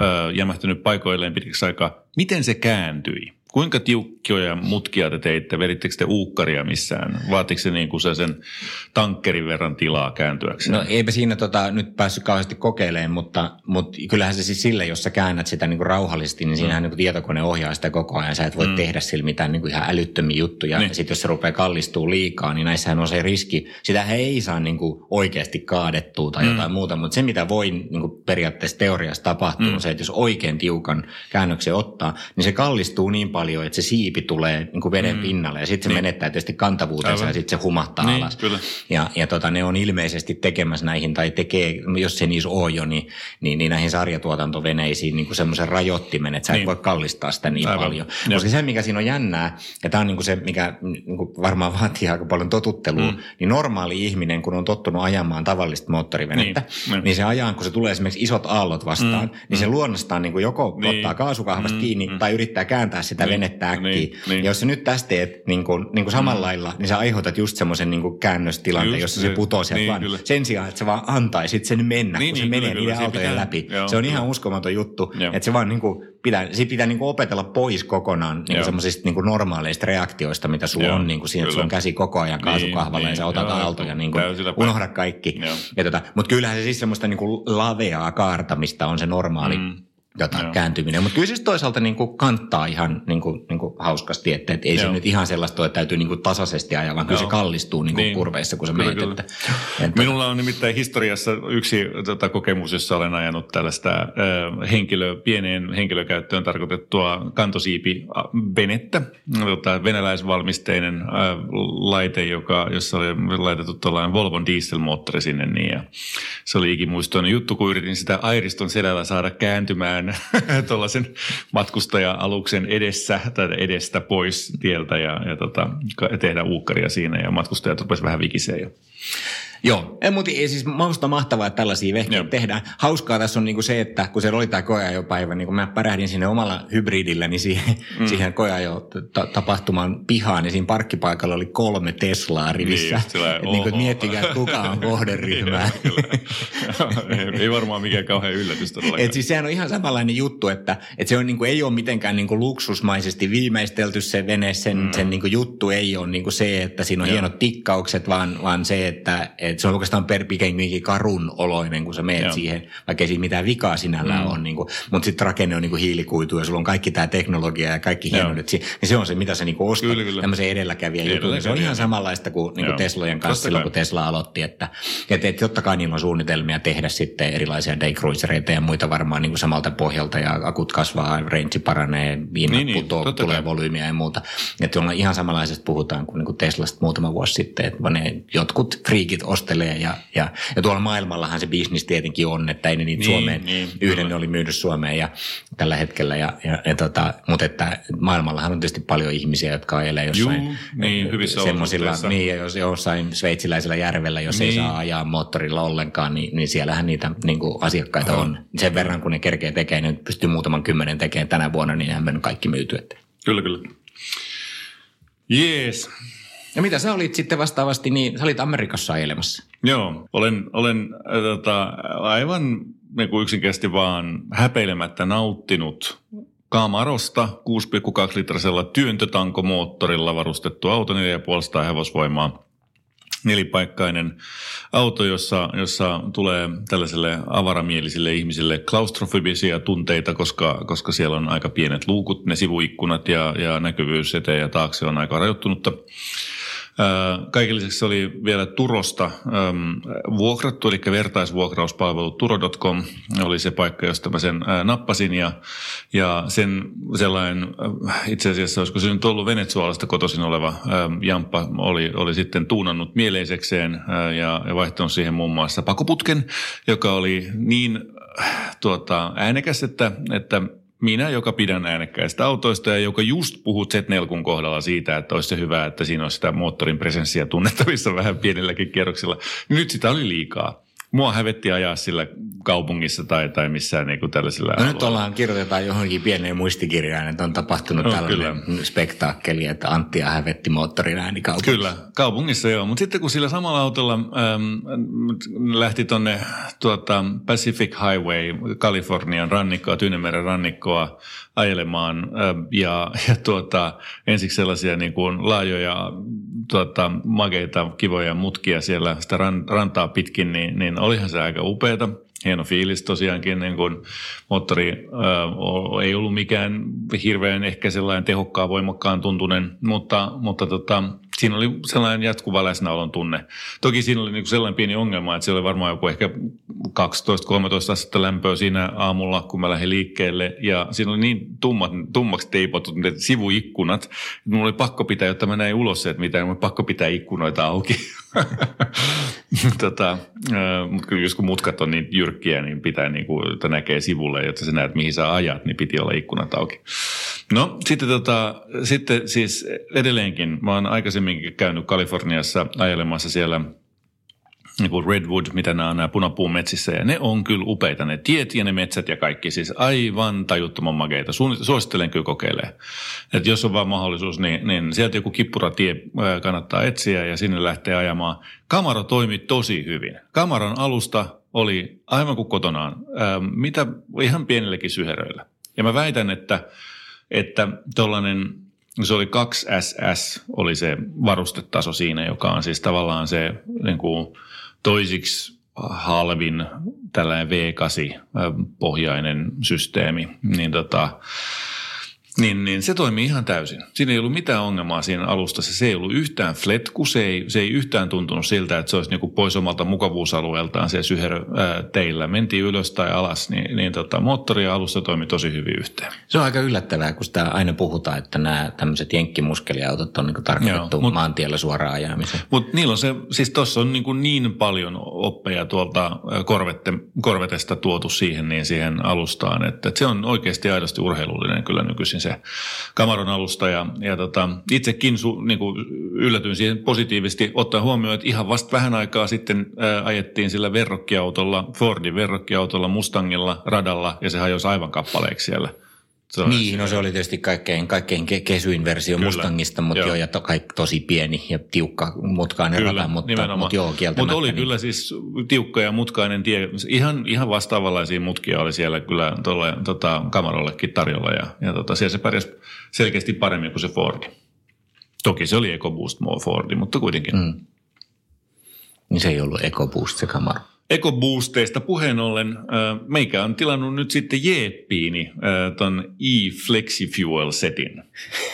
ö, jämähtynyt paikoilleen pitkäksi aikaa. Miten se kääntyi? Kuinka tiukkoja mutkia te teitte? Vedittekö te uukkaria missään? Vaatiko se niin kuin se sen tankkerin verran tilaa kääntyäkseen? No eipä siinä tota, nyt päässyt kauheasti kokeilemaan, mutta, mutta kyllähän se siis sille, jos sä käännät sitä niin kuin rauhallisesti, niin siinähän mm. niin tietokone ohjaa sitä koko ajan. Sä et voi mm. tehdä sillä mitään niin kuin ihan älyttömiä juttuja. Niin. Ja sitten jos se rupeaa kallistuu liikaa, niin näissähän on se riski. Sitähän ei saa niin kuin oikeasti kaadettua tai mm. jotain muuta, mutta se mitä voi niin kuin periaatteessa teoriassa tapahtuu mm. on se, että jos oikein tiukan käännöksen ottaa, niin se kallistuu niin paljon, että se siipi tulee niin kuin veden mm. pinnalle ja sitten se niin. menettää tietysti kantavuutensa Aivan. ja sitten se humahtaa niin, alas. Kyllä. Ja, ja tota, ne on ilmeisesti tekemässä näihin tai tekee, jos se niissä on jo, niin, niin, niin näihin sarjatuotantoveneisiin niin kuin semmoisen rajoittimen, että sä niin. et voi kallistaa sitä niin Aivan. paljon. Ja. Koska se, mikä siinä on jännää, ja tämä on niin kuin se, mikä niin kuin varmaan vaatii aika paljon totuttelua, mm. niin normaali ihminen, kun on tottunut ajamaan tavallista moottorivenettä, niin, niin se ajaan, kun se tulee esimerkiksi isot aallot vastaan, mm. niin se luonnostaan niin kuin joko niin. ottaa kaasukahvasta mm. kiinni tai yrittää kääntää sitä niin. venettä äkkiä. Niin, niin. Jos sä nyt tästä teet niin kuin, niin kuin samalla mm. lailla, niin sä aiheutat just semmoisen niin käännöstilanteen, jossa se putoaa sieltä niin, vaan. Kyllä. Sen sijaan, että sä vaan antaisit sen mennä, niin, kun niin, se menee niiden autojen läpi. Joo, se on kyllä. ihan uskomaton juttu, joo. että se vaan niin kuin pitää, se pitää niin kuin opetella pois kokonaan niin semmoisista niin kuin normaaleista reaktioista, mitä sulla joo, on niin kuin siinä, että sulla on käsi koko ajan kaasukahvalla niin, ja sä otat aaltoja, niin kuin unohda kaikki. Tota, mutta kyllähän se siis semmoista niin kuin laveaa kaartamista on se normaali jotain Joo. kääntyminen. Mutta kyllä siis toisaalta niinku kanttaa ihan niinku, niinku hauskasti, että et ei Joo. se nyt ihan sellaista ole, että täytyy niinku tasaisesti ajaa, vaan kyllä se kallistuu niinku niin. kurveissa, kun se menet. Että, että... Minulla on nimittäin historiassa yksi tota, kokemus, jossa olen ajanut tällaista ö, henkilö, pieneen henkilökäyttöön tarkoitettua kantosiipivenettä, tota, venäläisvalmisteinen ö, laite, joka, jossa oli laitettu tuollainen Volvon dieselmoottori sinne. Niin, ja se oli ikimuistoinen juttu, kun yritin sitä airiston selällä saada kääntymään lyönyt tuollaisen matkustaja-aluksen edessä tai edestä pois tieltä ja, ja tota, tehdä uukkaria siinä ja matkustajat rupesivat vähän vikiseen ja... Joo, mutta siis mausta mahtavaa, että tällaisia vehkeitä Joo. tehdään. Hauskaa tässä on niinku se, että kun se oli tämä koeajopäivä, niin kun mä pärähdin sinne omalla hybridilläni niin siihen, mm. siihen koeajotapahtumaan pihaan, niin siinä parkkipaikalla oli kolme Teslaa rivissä. Niin, niin kuin miettikää, että kuka on kohderyhmää. ei, ei varmaan mikään kauhean yllätys todellakaan. Et siis sehän on ihan samanlainen juttu, että et se on, niinku, ei ole mitenkään niinku luksusmaisesti viimeistelty se vene. Sen, mm. sen niinku, juttu ei ole niinku se, että siinä on Joo. hienot tikkaukset, vaan, vaan se, että... Että se on oikeastaan per pikemminkin karun oloinen, kun sä meet Joo. siihen, vaikka ei siinä mitään vikaa sinällään mm. ole. Niin kuin, mutta sitten rakenne on niin kuin hiilikuitu ja sulla on kaikki tämä teknologia ja kaikki hienoudet. Niin se on se, mitä sä niin kuin ostat, kyllä, kyllä. tämmöisen edelläkävijän jutun. Se on ihan samanlaista kuin, niin kuin Teslojen kanssa silloin, kun Tesla aloitti. Että, että, että totta kai niillä on suunnitelmia tehdä sitten erilaisia daycruisereita ja muita varmaan niin kuin samalta pohjalta. Ja akut kasvaa, range paranee, viinat niin, putoo, niin, tulee volyymiä ja muuta. Että jollain ihan samanlaisesta puhutaan kuin, niin kuin Teslasta muutama vuosi sitten. Että ne jotkut friikit ostelee ja, ja, ja tuolla maailmallahan se bisnis tietenkin on, että ei ne niitä niin, Suomeen, niin, yhden ne oli myynyt Suomeen ja tällä hetkellä, ja, ja, ja tota, mutta että maailmallahan on tietysti paljon ihmisiä, jotka ajelee jossain Juu, niin, semmoisilla, niin, ja jos jossain sveitsiläisellä järvellä, jos niin. ei saa ajaa moottorilla ollenkaan, niin, niin siellähän niitä niin kuin asiakkaita Aha. on. Sen verran, kun ne kerkee tekee, ne pystyy muutaman kymmenen tekemään tänä vuonna, niin nehän mennyt kaikki myytyä. Kyllä, kyllä. Jees. Ja mitä sä olit sitten vastaavasti, niin sä olit Amerikassa ajelemassa. Joo, olen, olen äh, tota, aivan niin kuin yksinkertaisesti vaan häpeilemättä nauttinut Camarosta kuusi pilkku kaksi litrasella työntötankomoottorilla varustettu auto, neljä pilkku viisi hevosvoimaa. Nelipaikkainen auto, jossa, jossa tulee tällaiselle avaramielisille ihmisille klaustrofobisia tunteita, koska, koska siellä on aika pienet luukut, ne sivuikkunat ja, ja näkyvyys eteen ja taakse on aika rajoittunutta. Kaiken lisäksi oli vielä Turosta vuokrattu, eli vertaisvuokrauspalvelu turo piste com oli se paikka, josta mä sen nappasin. Ja, ja sen sellainen, itse asiassa olisiko se nyt ollut Venezuelasta kotoisin oleva jamppa, oli, oli sitten tuunannut mieleisekseen ja, ja vaihtanut siihen muun muassa pakoputken, joka oli niin tuota, äänekäs, että... että minä, joka pidän äänekkäistä autoista ja joka just puhut Z neljän kohdalla siitä, että olisi se hyvä, että siinä on sitä moottorin presenssiä tunnettavissa vähän pienelläkin kierroksilla. Nyt sitä oli liikaa. Mua hävetti ajaa sillä kaupungissa tai, tai missään niin kuin tällaisilla no nyt ollaan, kirjoitetaan johonkin pieneen muistikirjaan, että on tapahtunut no, tällainen kyllä. spektaakkeli, että Anttia hävetti moottorin ääni kaupungissa. Kyllä, kaupungissa joo. Mutta sitten kun sillä samalla autolla äm, lähti tuonne tuota, Pacific Highway, Kalifornian rannikkoa, Tyynemeren rannikkoa ajelemaan äm, ja, ja tuota, ensiksi sellaisia niin kuin laajoja, tuota, makeita, kivoja mutkia siellä sitä rantaa pitkin, niin, niin olihan se aika upeata. Hieno fiilis tosiaankin, niin kun moottori ää, ei ollut mikään hirveän ehkä sellainen tehokkaan, voimakkaan tuntunen, mutta, mutta tota, siinä oli sellainen jatkuva läsnäolon tunne. Toki siinä oli niinku sellainen pieni ongelma, että siellä oli varmaan joku ehkä kaksitoista kolmetoista astetta lämpöä siinä aamulla, kun mä lähdin liikkeelle. Ja siinä oli niin tummat, tummaksi teipotut ne sivuikkunat, että mun oli pakko pitää, jotta mä näin ulos, että mitä, mun oli pakko pitää ikkunoita auki. tota, äh, mutta kyllä jos kun mutkat on niin jyrkkiä, niin pitää niinku, että näkee sivulle, jotta sä näet mihin sä ajat, niin piti olla ikkunat auki. No sitten, tota, sitten siis edelleenkin, mä oon aikaisemminkin käynyt Kaliforniassa ajelemassa siellä niin kuin Redwood, mitä nämä on nämä punapuumetsissä, ja ne on kyllä upeita, ne tiet ja ne metsät ja kaikki, siis aivan tajuttoman makeita. Suosittelen kyllä kokeilemaan. Että jos on vaan mahdollisuus, niin, niin sieltä joku kippuratie kannattaa etsiä ja sinne lähtee ajamaan. Camaro toimi tosi hyvin. Camaron alusta oli aivan kuin kotonaan, ää, mitä ihan pienilläkin syheröillä. Ja mä väitän, että että tuollainen, se oli kaksi S S, oli se varustetaso siinä, joka on siis tavallaan se niin kuin toisiksi halvin tällainen V kahdeksan-pohjainen systeemi. Niin tota, Niin, niin se toimii ihan täysin. Siinä ei ollut mitään ongelmaa siinä alustassa. Se ei ollut yhtään fletku, se ei, se ei yhtään tuntunut siltä, että se olisi niinku pois omalta mukavuusalueeltaan se syherö ää, teillä. Mentiin ylös tai alas, niin, niin tota, moottori ja alusta toimi tosi hyvin yhteen. Se on aika yllättävää, kun sitä aina puhutaan, että nämä tämmöiset jenkkimuskeliautot on niinku tarkoitettu Joo, mut, maantiellä suoraan ajamiseen. Mutta niillä on se, siis tuossa on niinku niin paljon oppeja tuolta korvette, korvetesta tuotu siihen, niin siihen alustaan, että, että se on oikeasti aidosti urheilullinen kyllä nykyisin se Camaron alusta ja, ja tota, itsekin su, niin kuin yllätyin siihen positiivisesti ottaen huomioon, että ihan vasta vähän aikaa sitten ää, ajettiin sillä verrokkiautolla, Fordin verrokkiautolla, Mustangilla, radalla ja se hajosi aivan kappaleeksi siellä. Se niin, se, no se oli tietysti kaikkein, kaikkein ke- kesyin versio kyllä, Mustangista, mutta joo, joo ja to, kaikki tosi pieni ja tiukka, mutkainen kyllä, rata, mutta, mutta joo kieltämättä. Mutta oli niin kyllä siis tiukka ja mutkainen tie, ihan, ihan vastaavanlaisia mutkia oli siellä kyllä tuolle tota, Camarollekin tarjolla ja, ja tota, siellä se pärjäsi selkeästi paremmin kuin se Fordi. Toki se oli EcoBoost Fordi, mutta kuitenkin. Mm. Niin se ei ollut EcoBoost se Camaro. EcoBoosteista puheen ollen, meikä on tilannut nyt sitten Jeeppiini ton E-Flexifuel-setin.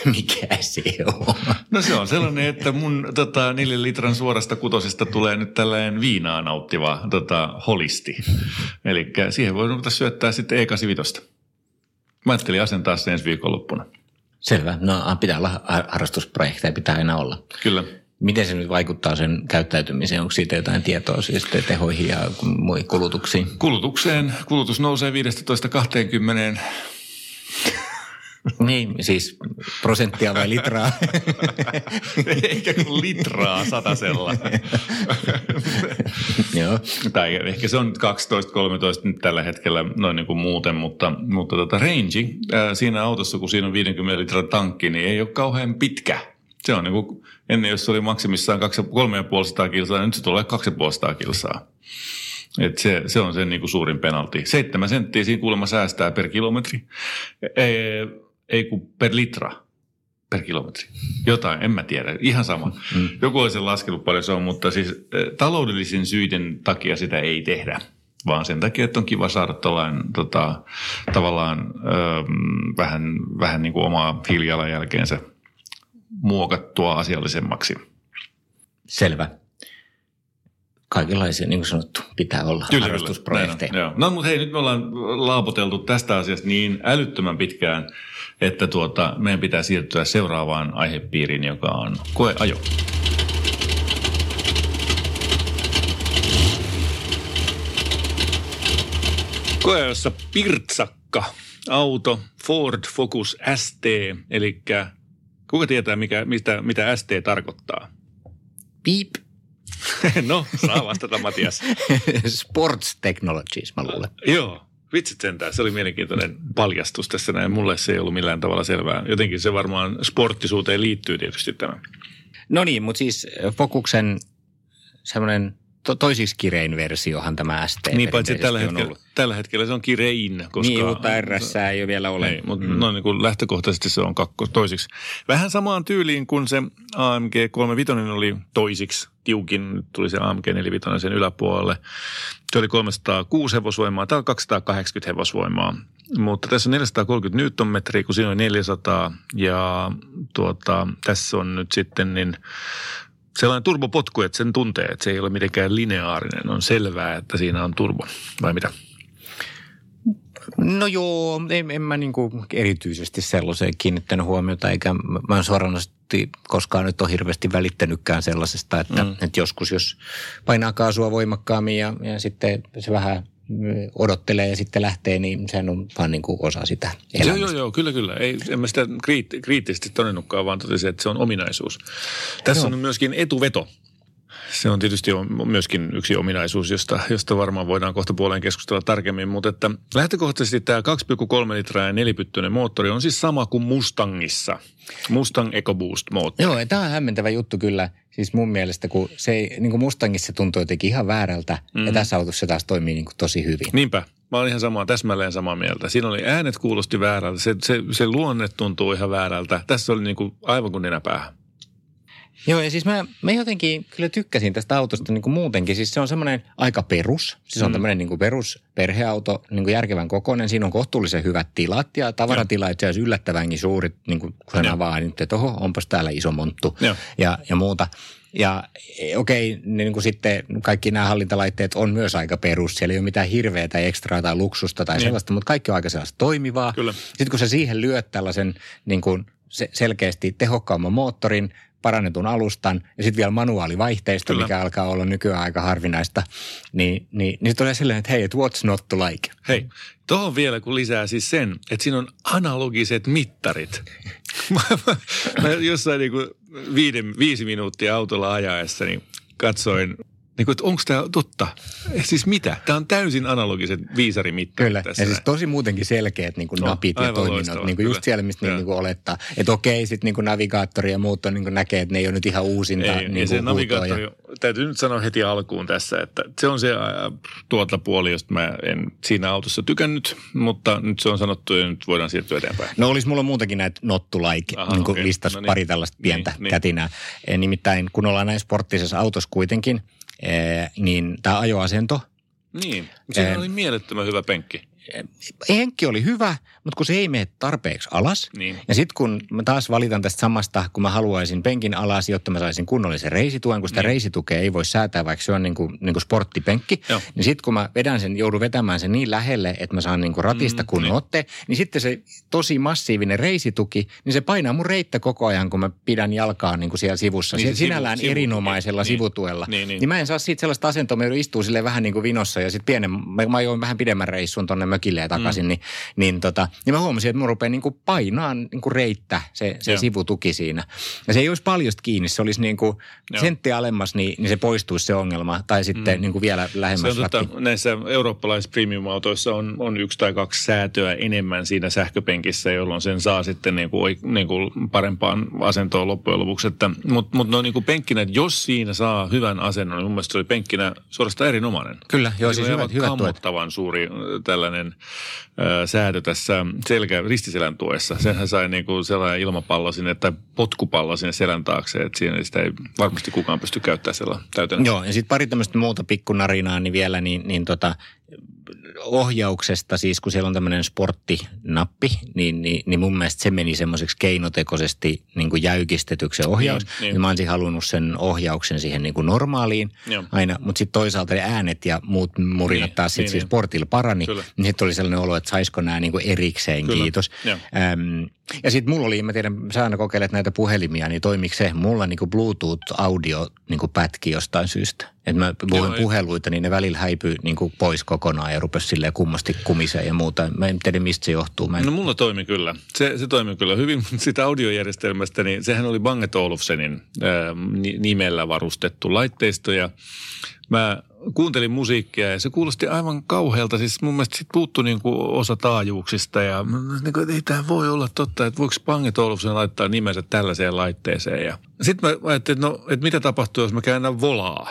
Mikä se on? No se on sellainen, että mun tota, neljän litran suorasta kutosesta tulee nyt tällainen viinaa nauttiva tota, holisti. Eli siihen voi ruveta syöttää sitten E kahdeksankymmentäviisi. Mä ajattelin asentaa sen ensi viikonloppuna. Selvä. No pitää olla harrastusprojekteja, pitää aina olla. Kyllä. Miten se nyt vaikuttaa sen käyttäytymiseen? Onko siitä jotain tietoa siis tehoihin ja muihin kulutuksiin? Kulutukseen. Kulutus nousee viisitoista kaksikymmentä. Niin, siis prosenttia vai litraa? Eikä kuin litraa satasella. Joo. Tai ehkä se on kaksitoista kolmetoista nyt tällä hetkellä noin niin kuin muuten, mutta, mutta tota range ää, siinä autossa, kun siinä on viidenkymmenen litran tankki, niin ei ole kauhean pitkä. Se on niin kuin, ennen jos se oli maksimissaan kolme pilkku viisi kilsaa, niin nyt se tulee kaksi pilkku viisi kilsaa. Et se, se on sen niin kuin suurin penalti. Seitsemän senttiä siinä kuulemma säästää per kilometri, ei, ei kun per litra per kilometri. Jotain, en mä tiedä, ihan sama. Joku olisi laskenut paljon se on, mutta siis taloudellisen syiden takia sitä ei tehdä. Vaan sen takia, että on kiva saada tällainen tota, tavallaan öö, vähän, vähän niin kuin omaa hiilijalanjälkeensä muokattua asiallisemmaksi. Selvä. Kaikenlaisia, niin kuin sanottu, pitää olla harrastusprojekteja. No mutta hei, nyt me ollaan laapoteltu tästä asiasta niin älyttömän pitkään, että tuota, meidän pitää siirtyä seuraavaan aihepiiriin, joka on koeajo. Koeajossa pirtsakka auto Ford Focus S T, eli kuka tietää, mikä, mistä, mitä S T tarkoittaa? Piip. No, saa vastata Matias. Sports Technologies, mä luulen. Uh, joo, vitsit sentään. Se oli mielenkiintoinen paljastus tässä näin. Mulle se ei ollut millään tavalla selvää. Jotenkin se varmaan sporttisuuteen liittyy tietysti tämä. No niin, mutta siis Focuksen semmoinen to- toisiksi kirein versiohan tämä S T. Niin, paitsi tällä hetkellä, tällä hetkellä se on kirein. Koska niin, mutta R S ei ole vielä ole. Ei, mutta mm. no, niin kuin lähtökohtaisesti se on kakko, toisiksi. Vähän samaan tyyliin kuin se A M G kolmekymmentäviisi oli toisiksi tiukin. Tuli se A M G neljäkymmentäviisi sen yläpuolelle. Se oli kolmesataakuusi hevosvoimaa, tämä on kaksisataakahdeksankymmentä hevosvoimaa. Mutta tässä on neljäsataakolmekymmentä newtonmetriä, kun siinä on neljäsataa. Ja tuota, tässä on nyt sitten niin sellainen turbopotku, että sen tuntee, että se ei ole mitenkään lineaarinen. On selvää, että siinä on turbo, vai mitä? No joo, en, en mä niin kuin erityisesti sellaiseen kiinnittänyt huomiota, eikä mä en suoranaisesti koskaan nyt ole hirveästi välittänytkään sellaisesta, että, mm. että joskus jos painaa kaasua voimakkaammin ja, ja sitten se vähän odottelee ja sitten lähtee, niin sehän on vaan niin kuin osa sitä elämistä. Joo, joo, joo, kyllä, kyllä. Ei, en mä sitä kriitt- kriittisesti todennutkaan, vaan totesin, että se on ominaisuus. Tässä joo on myöskin etuveto. Se on tietysti myöskin yksi ominaisuus, josta, josta varmaan voidaan kohta puoleen keskustella tarkemmin, mutta että lähtökohtaisesti tämä kaksi pilkku kolme litraa ja nelipyttyinen moottori on siis sama kuin Mustangissa. Mustang EcoBoost-moottori. Joo, tämä on hämmentävä juttu kyllä. Siis mun mielestä, kun se ei, niin kuin Mustangissa se tuntuu jotenkin ihan väärältä, mm. ja tässä autossa se taas toimii niin kuin tosi hyvin. Niinpä. Mä olin ihan samaa, täsmälleen samaa mieltä. Siinä oli äänet kuulosti väärältä, se, se, se luonne tuntuu ihan väärältä. Tässä oli niin kuin aivan kuin nenäpäähän. Joo, ja siis mä, mä jotenkin kyllä tykkäsin tästä autosta niin kuin muutenkin. Siis se on semmoinen aika perus. Siis on mm. tämmöinen niin kuin perus perheauto, niin kuin järkevän kokoinen. Siinä on kohtuullisen hyvät tilat ja tavaratila itse asiassa yllättävänkin suuri, niin kuin kun hän avaa, niin että oho, onpas täällä iso monttu ja, ja muuta. Ja okei, okay, niin kuin sitten kaikki nämä hallintalaitteet on myös aika perus. Siellä ei ole mitään hirveää tai ekstraa tai luksusta tai niin. sellaista, mutta kaikki on aika sellaista toimivaa. Kyllä. Sitten kun sä siihen lyöt tällaisen niin kuin selkeästi tehokkaamman moottorin, parannetun alustan ja sitten vielä manuaalivaihteisto, mikä alkaa olla nykyään aika harvinaista, niin, niin, niin tulee silleen, että hei, what's not to like? Hei, tuohon vielä kun lisää siis sen, että siinä on analogiset mittarit. mä, mä, mä jossain niin kuin viide, viisi minuuttia autolla ajaessa niin katsoin, niin kuin, että onko tämä totta? Siis mitä? Tämä on täysin analogiset viisarimittarit. Kyllä, tässä. Ja siis tosi muutenkin selkeät niin kuin no, napit ja toiminnot, niin kuin just siellä, mistä niin kuin olettaa. Että okei, sitten niin kuin navigaattori ja muut on, niin kuin näkee, että ne ei ole nyt ihan uusinta. Ei, niin ja se navigaattori, ja... täytyy nyt sanoa heti alkuun tässä, että se on se äh, tuota puoli, josta mä en siinä autossa tykännyt, mutta nyt se on sanottu ja nyt voidaan siirtyä eteenpäin. No olisi mulla muutakin näitä not to like, aha, niin kuin okay. listas no niin, pari tällaista pientä niin, niin. kätinää. Nimittäin, kun ollaan näin sporttisessa autossa kuitenkin, Ee, niin tämä ajoasento. Niin, siinä oli mielettömän hyvä penkki. Henkki oli hyvä, mutta kun se ei mene tarpeeksi alas. Niin. Ja sitten kun mä taas valitan tästä samasta, kun mä haluaisin penkin alas, jotta mä saisin kunnollisen reisituen, kun sitä niin. reisitukea ei voi säätää, vaikka se on niin kuin, niin kuin sporttipenkki. Joo. Niin sitten kun mä vedän sen, joudun vetämään sen niin lähelle, että mä saan niin kuin ratista mm, kun niin. otte, niin sitten se tosi massiivinen reisituki, niin se painaa mun reittä koko ajan, kun mä pidän jalkaa niin kuin siellä sivussa. Niin, sinällään sivu, erinomaisella sivu, sivutuella. Niin, niin, niin. niin mä en saa siitä sellaista asentoa, mä joudun istua silleen vähän niin kuin vinossa ja sitten pienen, mä, mä join vähän pidemmän reissun tonne mökille ja takaisin, mm. niin, niin, tota, niin mä huomasin, että mun rupeaa niin kuin painaa niin kuin reittä se, se sivutuki siinä. Ja se ei olisi paljosta kiinni, se olisi niin kuin senttiä alemmas, niin, niin se poistuisi se ongelma. Tai sitten mm. niin kuin vielä lähemmäs ratti. Tota, näissä eurooppalaisissa premium-autoissa on, on yksi tai kaksi säätöä enemmän siinä sähköpenkissä, jolloin sen saa sitten niin kuin, niin kuin parempaan asentoon loppujen lopuksi. Mutta mut no niin kuin penkkinä, että jos siinä saa hyvän asennon, niin mun mielestä se oli penkkinä suorastaan erinomainen. Kyllä, joo, siis hyvät, hyvät kammottavan suuri tällainen säätö tässä selkä, ristiselän tuessa. Senhän sai niin kuin sellainen ilmapallo sinne tai potkupallo sinne selän taakse, että siinä sitä ei varmasti kukaan pysty käyttämään sellainen täytäntöön. Joo, ja sitten pari tämmöistä muuta pikkunarinaa niin vielä, niin, niin tota, ohjauksesta siis, kun siellä on tämmöinen sporttinappi, niin, niin, niin mun mielestä se meni semmoiseksi keinotekoisesti niin kuin jäykistetyksi ohjaus. Niin, niin. Mä olisin halunnut sen ohjauksen siihen niin kuin normaaliin joo. aina, mutta sitten toisaalta äänet ja muut murinat niin, taas sitten niin, siis niin. sportilla parani. Kyllä. Niin sitten oli sellainen olo, että saisiko nämä niin kuin erikseen, kyllä. kiitos. Äm, ja sitten mulla oli, mä tiedän, sä aina kokeilet näitä puhelimia, niin toimiko se? Mulla niin kuin Bluetooth-audio niin kuin pätki jostain syystä. Että mä puhuin puheluita, niin ne välillä häipyi niin kuin pois kokonaan ja rupesi silleen kummasti kumiseen ja muuta. Mä en tiedä, mistä se johtuu. Mä en... No mulla toimi kyllä. Se, se toimi kyllä hyvin. Sitä audiojärjestelmästä, niin sehän oli Bang and Olufsenin ää, nimellä varustettu laitteisto ja mä kuuntelin musiikkia ja se kuulosti aivan kauhealta. Siis mun mielestä sit puuttui niin kuin osa taajuuksista ja niin kuin, ei tämä voi olla totta, että voiko Bang and Olufsen laittaa nimensä tällaiseen laitteeseen. Ja... Sitten mä ajattelin, että no, että mitä tapahtuu, jos mä käännän volaa.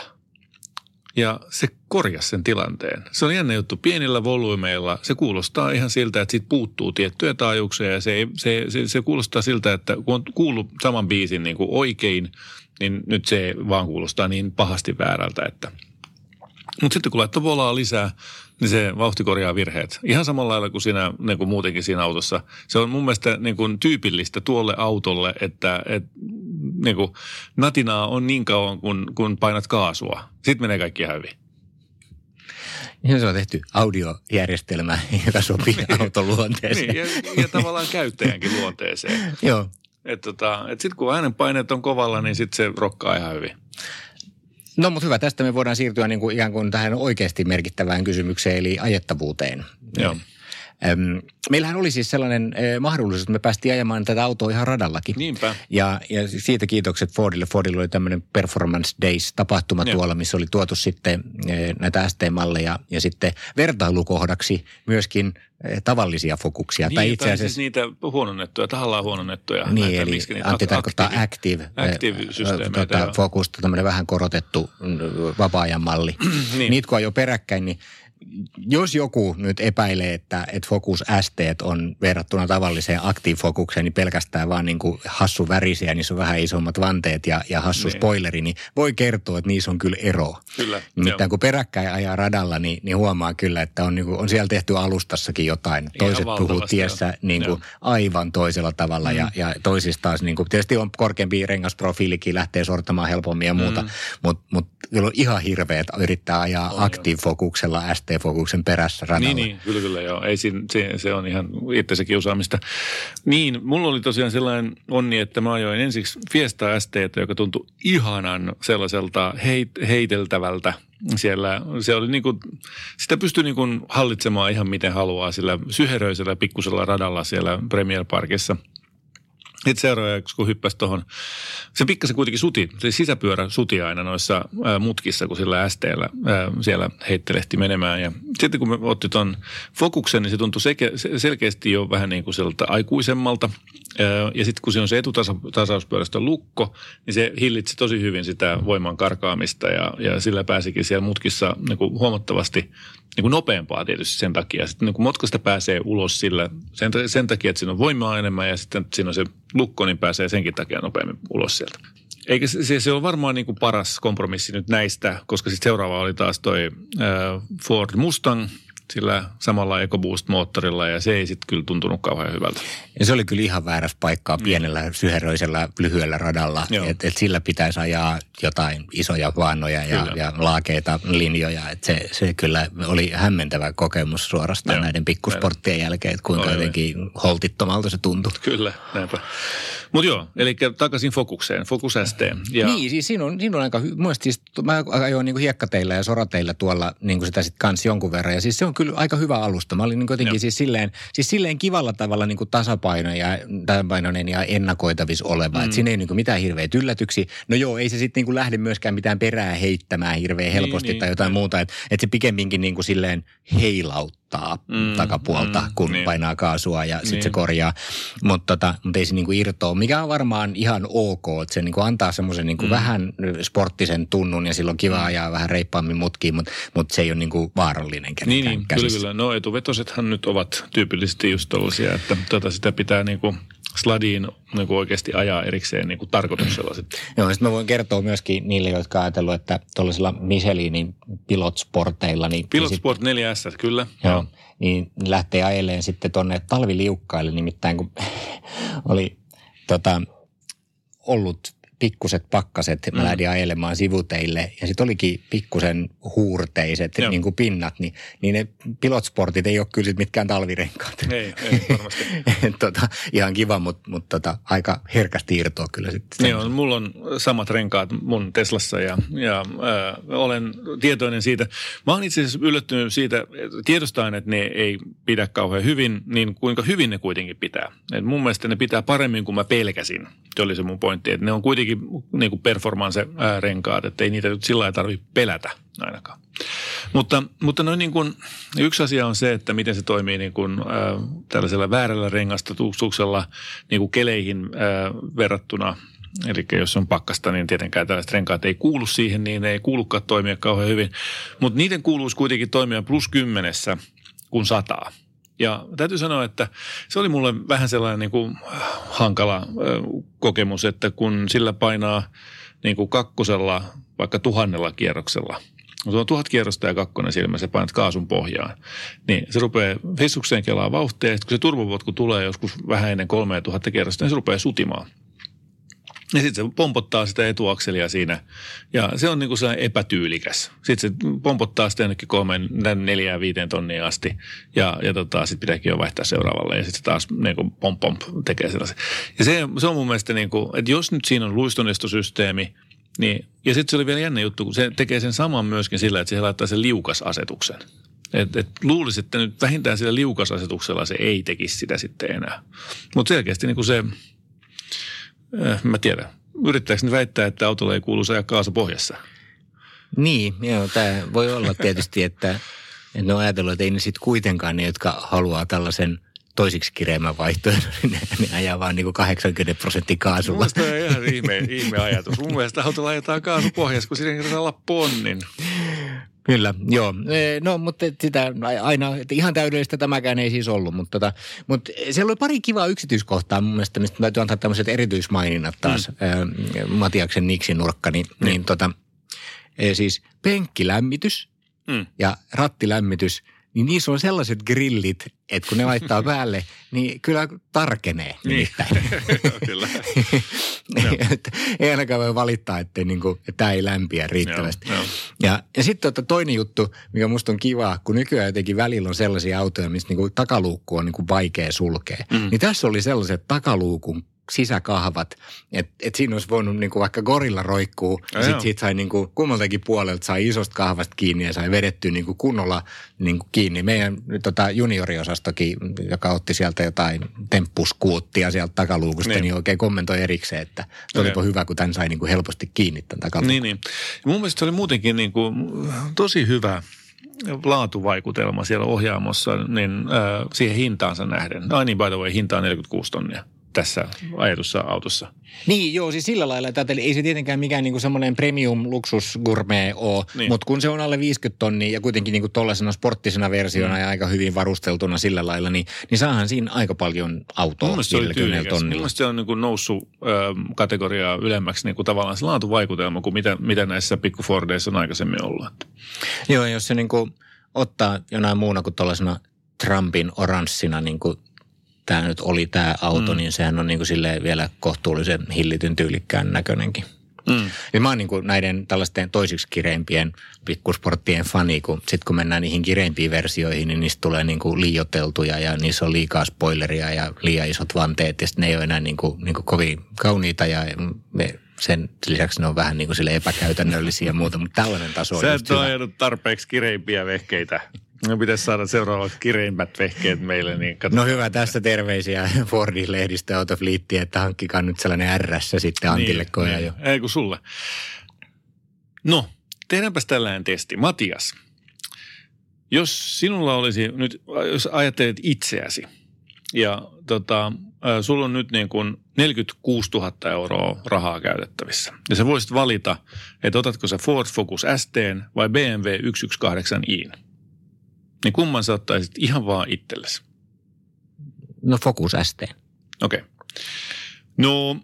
Ja se korjasi sen tilanteen. Se on jännä juttu. Pienillä volyymeilla se kuulostaa ihan siltä, että siitä puuttuu tiettyjä taajuuksia ja se, se, se, se kuulostaa siltä, että kun on kuullut saman biisin niin kuin oikein, niin nyt se vaan kuulostaa niin pahasti väärältä, että... Mutta sitten kun laittaa volaa lisää, niin se vauhti korjaa virheet. Ihan samalla lailla kuin, siinä, niin kuin muutenkin siinä autossa. Se on mun mielestä niin kuin tyypillistä tuolle autolle, että... että niin kuin natinaa on niin kauan, kun, kun painat kaasua. Sitten menee kaikki ihan hyvin. Niin se on tehty audiojärjestelmä, joka sopii auton luonteeseen. Niin, ja, ja tavallaan käyttäjänkin luonteeseen. Joo. Että tota, et sitten kun äänenpaineet on kovalla, niin sitten se rokkaa ihan hyvin. No mutta hyvä, tästä me voidaan siirtyä niin kuin ikään kuin tähän oikeasti merkittävään kysymykseen, eli ajettavuuteen. Joo. Meillähän oli siis sellainen mahdollisuus, että me päästiin ajamaan tätä autoa ihan radallakin. Niinpä. Ja, ja siitä kiitokset Fordille. Fordilla oli tämmöinen Performance Days-tapahtuma ja. Tuolla, missä oli tuotu sitten näitä S T-malleja ja sitten vertailukohdaksi myöskin tavallisia fokuksia. Niin, tai itse asiassa siis niitä huononnettuja, tahallaan huononnettuja. Niin, näitä, eli Antti tarkoittaa Active, active tuota, Focusta, tämmöinen vähän korotettu vapaa-ajan malli. niin. Niitä kun ajoi peräkkäin, niin jos joku nyt epäilee, että, että Focus S T on verrattuna tavalliseen Active-fokukseen, niin pelkästään vaan niin kuin hassu värisiä, niissä on vähän isommat vanteet ja, ja hassu niin. spoileri, niin voi kertoa, että niissä on kyllä ero. Kyllä. Nimittäin kun peräkkäin ajaa radalla, niin, niin huomaa kyllä, että on, niin kuin, on siellä tehty alustassakin jotain. Toiset puhuu tiessä niin kuin aivan toisella tavalla mm. ja, ja toisista taas niin kuin, tietysti on korkeampi rengasprofiilikin, lähtee sortamaan helpommin ja muuta, mm. mutta mut, kyllä on ihan hirveä, että yrittää ajaa Active-fokuksella S T-fokuksen perässä radalla. Niin, niin, kyllä, kyllä joo. Ei, siinä, se, se on ihan itsensä kiusaamista. Niin, mulla oli tosiaan sellainen onni, että mä ajoin ensiksi Fiesta S T, joka tuntui ihanan sellaiselta heit, heiteltävältä. Siellä se oli niin kuin, sitä pystyi niin kuin hallitsemaan ihan miten haluaa sillä syheröisellä pikkusella radalla siellä Premier Parkissa. Sitten seuraavaksi, kun hyppäsi tuohon, se pikkasen kuitenkin suti, se sisäpyörä suti aina noissa ää, mutkissa, kun sillä ästeellä siellä heittelehti menemään. Ja sitten kun me otti tuon Focuksen, niin se tuntui selke- selkeästi jo vähän niin kuin sieltä aikuisemmalta. Ää, ja sitten kun se on se etutasauspyörästä lukko, niin se hillitsi tosi hyvin sitä voiman karkaamista ja, ja sillä pääsikin siellä mutkissa niin kuin huomattavasti niin kuin nopeampaa tietysti sen takia. Sitten niin kuin motkasta pääsee ulos sillä sen, sen takia, että siinä on voimaa enemmän ja sitten siinä on se lukko, niin pääsee senkin takia nopeammin ulos sieltä. Eikä se, se ole varmaan niin kuin paras kompromissi nyt näistä, koska sitten seuraava oli taas toi äh, Ford Mustang sillä samalla EcoBoost-moottorilla ja se ei sitten kyllä tuntunut kauhean hyvältä. Ja se oli kyllä ihan väärässä paikkaa pienellä syheröisellä lyhyellä radalla, että et sillä pitäisi ajaa jotain isoja vaannoja ja, ja laakeita linjoja. Et se, se kyllä oli hämmentävä kokemus suorastaan joo, näiden pikkusporttien näin. Jälkeen, että kuinka oli jotenkin holtittomalta se tuntui. Kyllä, näinpä. Mutta joo, eli takaisin Focukseen, Focus S T. Ja... Niin, siis siinä on, siinä on aika hyvä. Mielestäni siis, mä ajoin niinku hiekkateillä ja sorateillä tuolla niinku sitä sitten kanssa jonkun verran ja siis se on kyllä aika hyvä alusta. Mä olin niin jotenkin siis silleen, siis silleen kivalla tavalla niin kuin tasapaino ja, tasapainoinen ja ennakoitavissa oleva. Mm. Että siinä ei niin kuin mitään hirveitä yllätyksiä. No joo, ei se sitten niin kuin lähde myöskään mitään perää heittämään hirveän helposti niin, tai jotain niin. muuta. Että et se pikemminkin niin kuin silleen heilauttaa mm, takapuolta, mm, kun niin. painaa kaasua ja sitten niin. se korjaa. Mutta tota, mut ei se niin kuin irtoa, mikä on varmaan ihan ok. Että se niin kuin antaa semmoisen niin kuin mm. vähän sporttisen tunnun ja silloin kiva ajaa vähän reippaammin mutkiin, mutta mut se ei ole niin kuin vaarallinen kenenkään. Niin, niin. Kyllä, kyllä. No etuvetosethan nyt ovat tyypillisesti just tollaisia, että tuota, sitä pitää niinku sladiin niinku oikeasti ajaa erikseen niinku tarkoituksella sitten. Joo, ja sitten mä voin kertoa myöskin niille, jotka on ajatellut, että tuollaisilla Michelinin pilotsporteilla. Niin, Pilotsport niin sit, neljä S, kyllä. Joo, niin lähtee ajeleen sitten tuonne talviliukkaille, nimittäin kun oli tota, ollut... pikkuset pakkaset, mä mm. lähdin ajelemaan sivuteille ja sitten olikin pikkusen huurteiset niin kuin pinnat, niin, niin ne pilotsportit ei ole kyllä sit mitkään talvirenkaat. Ei, ei varmasti. tota, ihan kiva, mutta mut tota, aika herkästi irtoa kyllä sitten. Joo, mulla on samat renkaat mun Teslassa ja, ja äh, olen tietoinen siitä. Mä oon itse asiassa yllättynyt siitä, tiedostaen, että ne ei pidä kauhean hyvin, niin kuinka hyvin ne kuitenkin pitää. Et mun mielestä ne pitää paremmin kuin mä pelkäsin. Se oli se mun pointti, että ne on kuitenkin niinku performance-renkaat, että ei niitä nyt sillä lailla tarvitse pelätä ainakaan. Mutta, mutta noin niin kuin, yksi asia on se, että miten se toimii niin kuin, äh, tällaisella väärällä rengastuksella niin kuin keleihin äh, verrattuna. Eli jos on pakkasta, niin tietenkään tällaiset renkaat ei kuulu siihen, niin ei kuulukaan toimia kauhean hyvin. Mutta niiden kuuluisi kuitenkin toimia plus kymmenessä, kun sataa. Ja täytyy sanoa, että se oli mulle vähän sellainen niin kuin hankala kokemus, että kun sillä painaa niin kuin kakkosella, vaikka tuhannella kierroksella. Kun on tuhat kierrosta ja kakkonen silmä, se painat kaasun pohjaan. Niin se rupeaa hissukseen kelaa vauhtia ja sitten kun se turbopotku tulee joskus vähän ennen kolmea tuhatta kierrosta, niin se rupeaa sutimaan. Ja sitten se pompottaa sitä etuakselia siinä. Ja se on niin kuin sellainen epätyylikäs. Sitten se pompottaa sitä jonnekin kolmeen, neljään, viiteen tonniin asti. Ja, ja tota, sitten pitääkin jo vaihtaa seuraavalle. Ja sitten se taas niin kuin pomp, pomp tekee sellaisen. Ja se, se on mun mielestä niin kuin, että jos nyt siinä on luistonestosysteemi, niin... Ja sitten se oli vielä jännä juttu, kun se tekee sen saman myöskin sillä, että se laittaa sen liukasasetuksen. Että et luulisi, että nyt vähintään sillä liukasasetuksella se ei tekisi sitä sitten enää. Mutta selkeästi niin kuin se... Mä tiedän. Yrittääkö ne väittää, että autolla ei kuulu ajaa kaasu pohjassa? Niin, joo. Tämä voi olla tietysti, että ne on ajatellut, että ei ne sitten kuitenkaan ne, jotka haluaa tällaisen toisiksi kireemmän vaihtoehdon, niin ne ajaa vaan niin kuin kahdeksankymmentä prosenttia kaasulla. Mun mielestä on ihan ihme, ihme ajatus. Mun mielestä autolla ajetaan kaasu pohjassa, kun siinä kertaa olla ponnin. Kyllä, joo. No, mutta sitä aina, että ihan täydellistä tämäkään ei siis ollut, mutta, tota, mutta siellä oli pari kivaa yksityiskohtaa mun mielestä, mistä täytyy antaa tämmöiset erityismaininnat taas mm. Matiaksen niksinurkka, niin, mm. niin tota, siis penkkilämmitys mm. ja rattilämmitys, niin niissä on sellaiset grillit, että kun ne laittaa päälle, niin kyllä tarkenee nimittäin. Niin. Kyllä. Ei ainakaan voi valittaa, että niinku, tämä ei lämpiä riittävästi. Joo, jo. Ja, ja sitten toinen juttu, mikä musta on kivaa, kun nykyään jotenkin välillä on sellaisia autoja, missä niinku takaluukku on niinku vaikea sulkea. Mm. Niin tässä oli sellaiset takaluukun sisäkahvat, että et siinä olisi voinut niinku vaikka gorilla roikkuu, ja, ja sitten siitä sai niinku kummaltakin puolelta sai isosta kahvasta kiinni ja sai vedettyä niinku kunnolla niinku kiinni. Meidän tota, junioriosastokin, joka otti sieltä jotain temppuskuuttia sieltä takaluukusta, niin, niin oikein kommentoi erikseen, että se olipa ja hyvä, kun tämän sai niinku helposti kiinni tämän takaluukun. Niin, niin. Mun mielestä se oli muutenkin niinku tosi hyvä laatuvaikutelma siellä ohjaamossa niin, äh, siihen hintaansa nähden. Ai niin, by the way, hinta on neljäkymmentäkuusi tonnia. Tässä ajatussa autossa. Niin, joo, siis sillä lailla, että ei se tietenkään mikään niinku semmoinen premium-luksusgurmee ole, niin, mutta kun se on alle viisikymmentä tonnia ja kuitenkin niinku tuollaisena sporttisena versiona mm. ja aika hyvin varusteltuna sillä lailla, niin, niin saahan siinä aika paljon autoa viisikymmentä tonnilla. Mun mielestä se on niinku noussut ö, kategoriaa ylemmäksi niinku tavallaan se laatuvaikutelma kuin mitä, mitä näissä pikkufordeissa on aikaisemmin ollut. Joo, jos se niinku ottaa jonain muuna kuin tuollaisena Trumpin oranssina niinku tämä nyt oli tämä auto, mm. niin sehän on niin kuin silleen vielä kohtuullisen hillityn tyylikkään näköinenkin. Mm. Ja mä oon niin kuin näiden tällaisten toisiksi kireimpien pikkusporttien fani, kun sit kun mennään niihin kireimpiin versioihin, niin niistä tulee niin kuin liioteltuja ja niissä on liikaa spoileria ja liian isot vanteet ja sitten ne ei ole enää niin kuin, niin kuin kovin kauniita ja me, sen lisäksi ne on vähän niin kuin silleen epäkäytännöllisiä ja muuta, mutta tällainen taso on. Sä et ole ajanut tarpeeksi kireimpiä vehkeitä. No pitäisi saada seuraavat kireimmät vehkeet meille. Niin no hyvä, tästä terveisiä Fordin lehdistä Auto Fleetia, että hankkikaa nyt sellainen R S sitten Antille niin, koja niin. Jo. Ei kun sulle. No, tehdäänpäs tällainen testi. Matias, jos sinulla olisi nyt, jos ajattelet itseäsi ja tota, sulla on nyt niin kuin neljäkymmentäkuusituhatta euroa rahaa käytettävissä. Ja sä voisit valita, että otatko sä Ford Focus S T:n vai B M W yksi yksi kahdeksan i. Niin kumman sä ottaisit ihan vaan itsellesi? No Focus S T. Okei. Okay. No,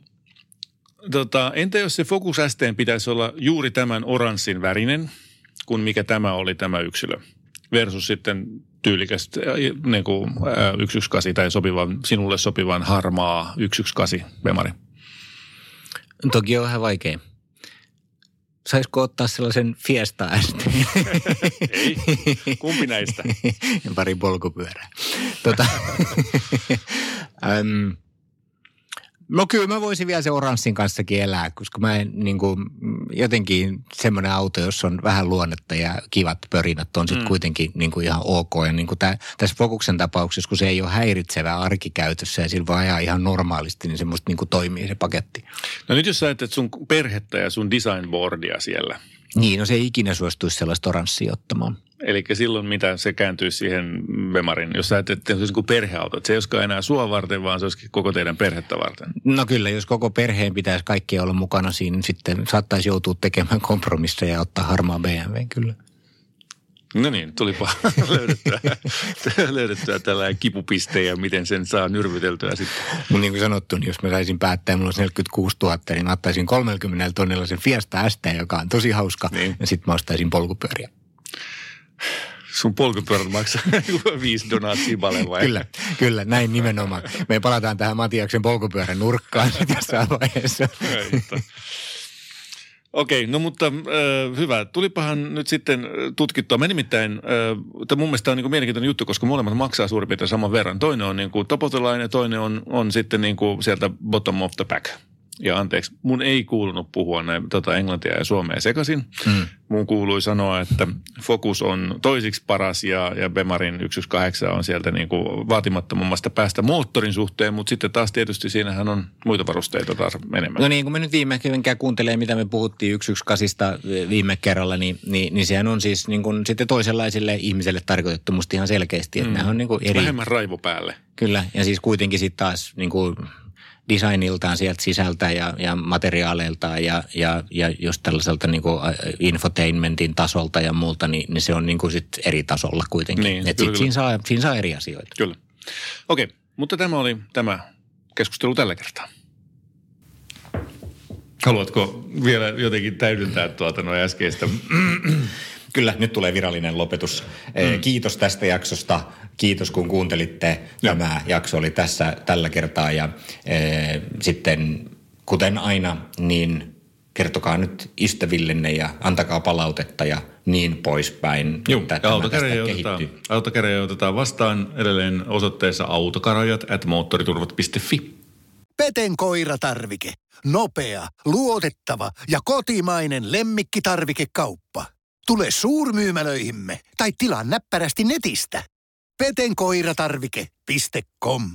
tota, entä jos se Focus S T pitäisi olla juuri tämän oranssin värinen, kun mikä tämä oli tämä yksilö, versus sitten tyylikäs niin kuin, ää, yksi yksi kahdeksan tai sopivan, sinulle sopivan harmaa yksi yksi kahdeksan bemari? Toki on vähän vaikea. Saisiko ottaa sellaisen Fiesta S T? Ei, kumpi näistä? Pari polkupyörää. Tota, äm, no kyllä mä voisin vielä se oranssin kanssakin elää, koska mä en niin kuin, jotenkin semmoinen auto, jossa on vähän luonnetta ja kivat pörinät on sitten mm. kuitenkin niin kuin ihan ok. Ja niin kuin tää, tässä Focuksen tapauksessa, kun se ei ole häiritsevää arkikäytössä ja sillä voi ajaa ihan normaalisti, niin se musta niin kuin toimii se paketti. No nyt jos sä ajattelet sun perhettä ja sun designboardia siellä. Niin, no se ei ikinä suostuisi sellaista oranssia ottamaan. Eli silloin mitä se kääntyy siihen bemarin, jos sä ajattelet, että se olisi niin kuin perheauto. Se ei olisikaan enää sua varten, vaan se olisikin koko teidän perhettä varten. No kyllä, jos koko perheen pitäisi kaikkea olla mukana siinä, niin sitten saattaisi joutua tekemään kompromisseja ja ottaa harmaa B M W, kyllä. No niin, tulipa löydettyä, löydettyä tällainen kipupiste ja miten sen saa nyrviteltyä sitten. Mun niin kuin sanottu, niin jos mä saisin päättää, mulla olisi neljäkymmentäkuusituhatta, niin mä ottaisin kolmellakymmenellä tonnilla sen Fiesta S T, joka on tosi hauska, niin. Ja sitten mä ostaisin polkupyöriä. Sun polkupyörät maksaa viisi donaatsia paljon vai? Kyllä, kyllä, näin nimenomaan. Me palataan tähän Matiaksen polkupyörän nurkkaan tässä vaiheessa. Okei, no mutta äh, hyvä. Tulipahan nyt sitten tutkittua. Me nimittäin, äh, mun mielestä on niin kuin mielenkiintoinen juttu, koska molemmat maksaa suurin piirtein saman verran. Toinen on niin kuin top of the line ja toinen on, on sitten niin kuin sieltä bottom of the pack. Ja anteeksi, mun ei kuulunut puhua näin, tota englantia ja suomea sekaisin. Mm. Mun kuului sanoa, että Focus on toisiksi paras ja, ja bemarin yksi yksi kahdeksan on sieltä niin kuin vaatimattomammasta päästä moottorin suhteen, mutta sitten taas tietysti siinähän on muita varusteita taas enemmän. No niin, kun me nyt viime keväänkin kuuntelee, mitä me puhuttiin yksi yksi kahdeksan viime kerralla, niin, niin, niin sehän on siis niin kuin sitten toisenlaisille ihmiselle tarkoitettu musta ihan selkeästi. Että mm. nämä on niin kuin eri... Vähemmän raivo päälle. Kyllä, ja siis kuitenkin sitten taas... Niin kuin designiltaan sieltä sisältä ja, ja materiaaleiltaan ja, ja, ja just tällaiselta niin kuin infotainmentin tasolta ja muulta, niin, niin se on niin kuin sit eri tasolla kuitenkin. Niin, että siinä saa, siinä saa eri asioita. Kyllä. Okei, okay, mutta tämä oli tämä keskustelu tällä kertaa. Haluatko vielä jotenkin täydentää tuota noin äskeistä? Kyllä, nyt tulee virallinen lopetus. Mm. Kiitos tästä jaksosta. Kiitos, kun kuuntelitte. Tämä jakso oli tässä tällä kertaa. Ja e, sitten, kuten aina, niin kertokaa nyt ystävillenne ja antakaa palautetta ja niin poispäin. Joo, ja autokäräjä otetaan, autokäräjä otetaan vastaan edelleen osoitteessa autokarajat at moottoriturvat piste fi. Peten koiratarvike. Nopea, luotettava ja kotimainen lemmikkitarvikekauppa. Tule suurmyymälöihimme tai tilaa näppärästi netistä. peten koiratarvike piste com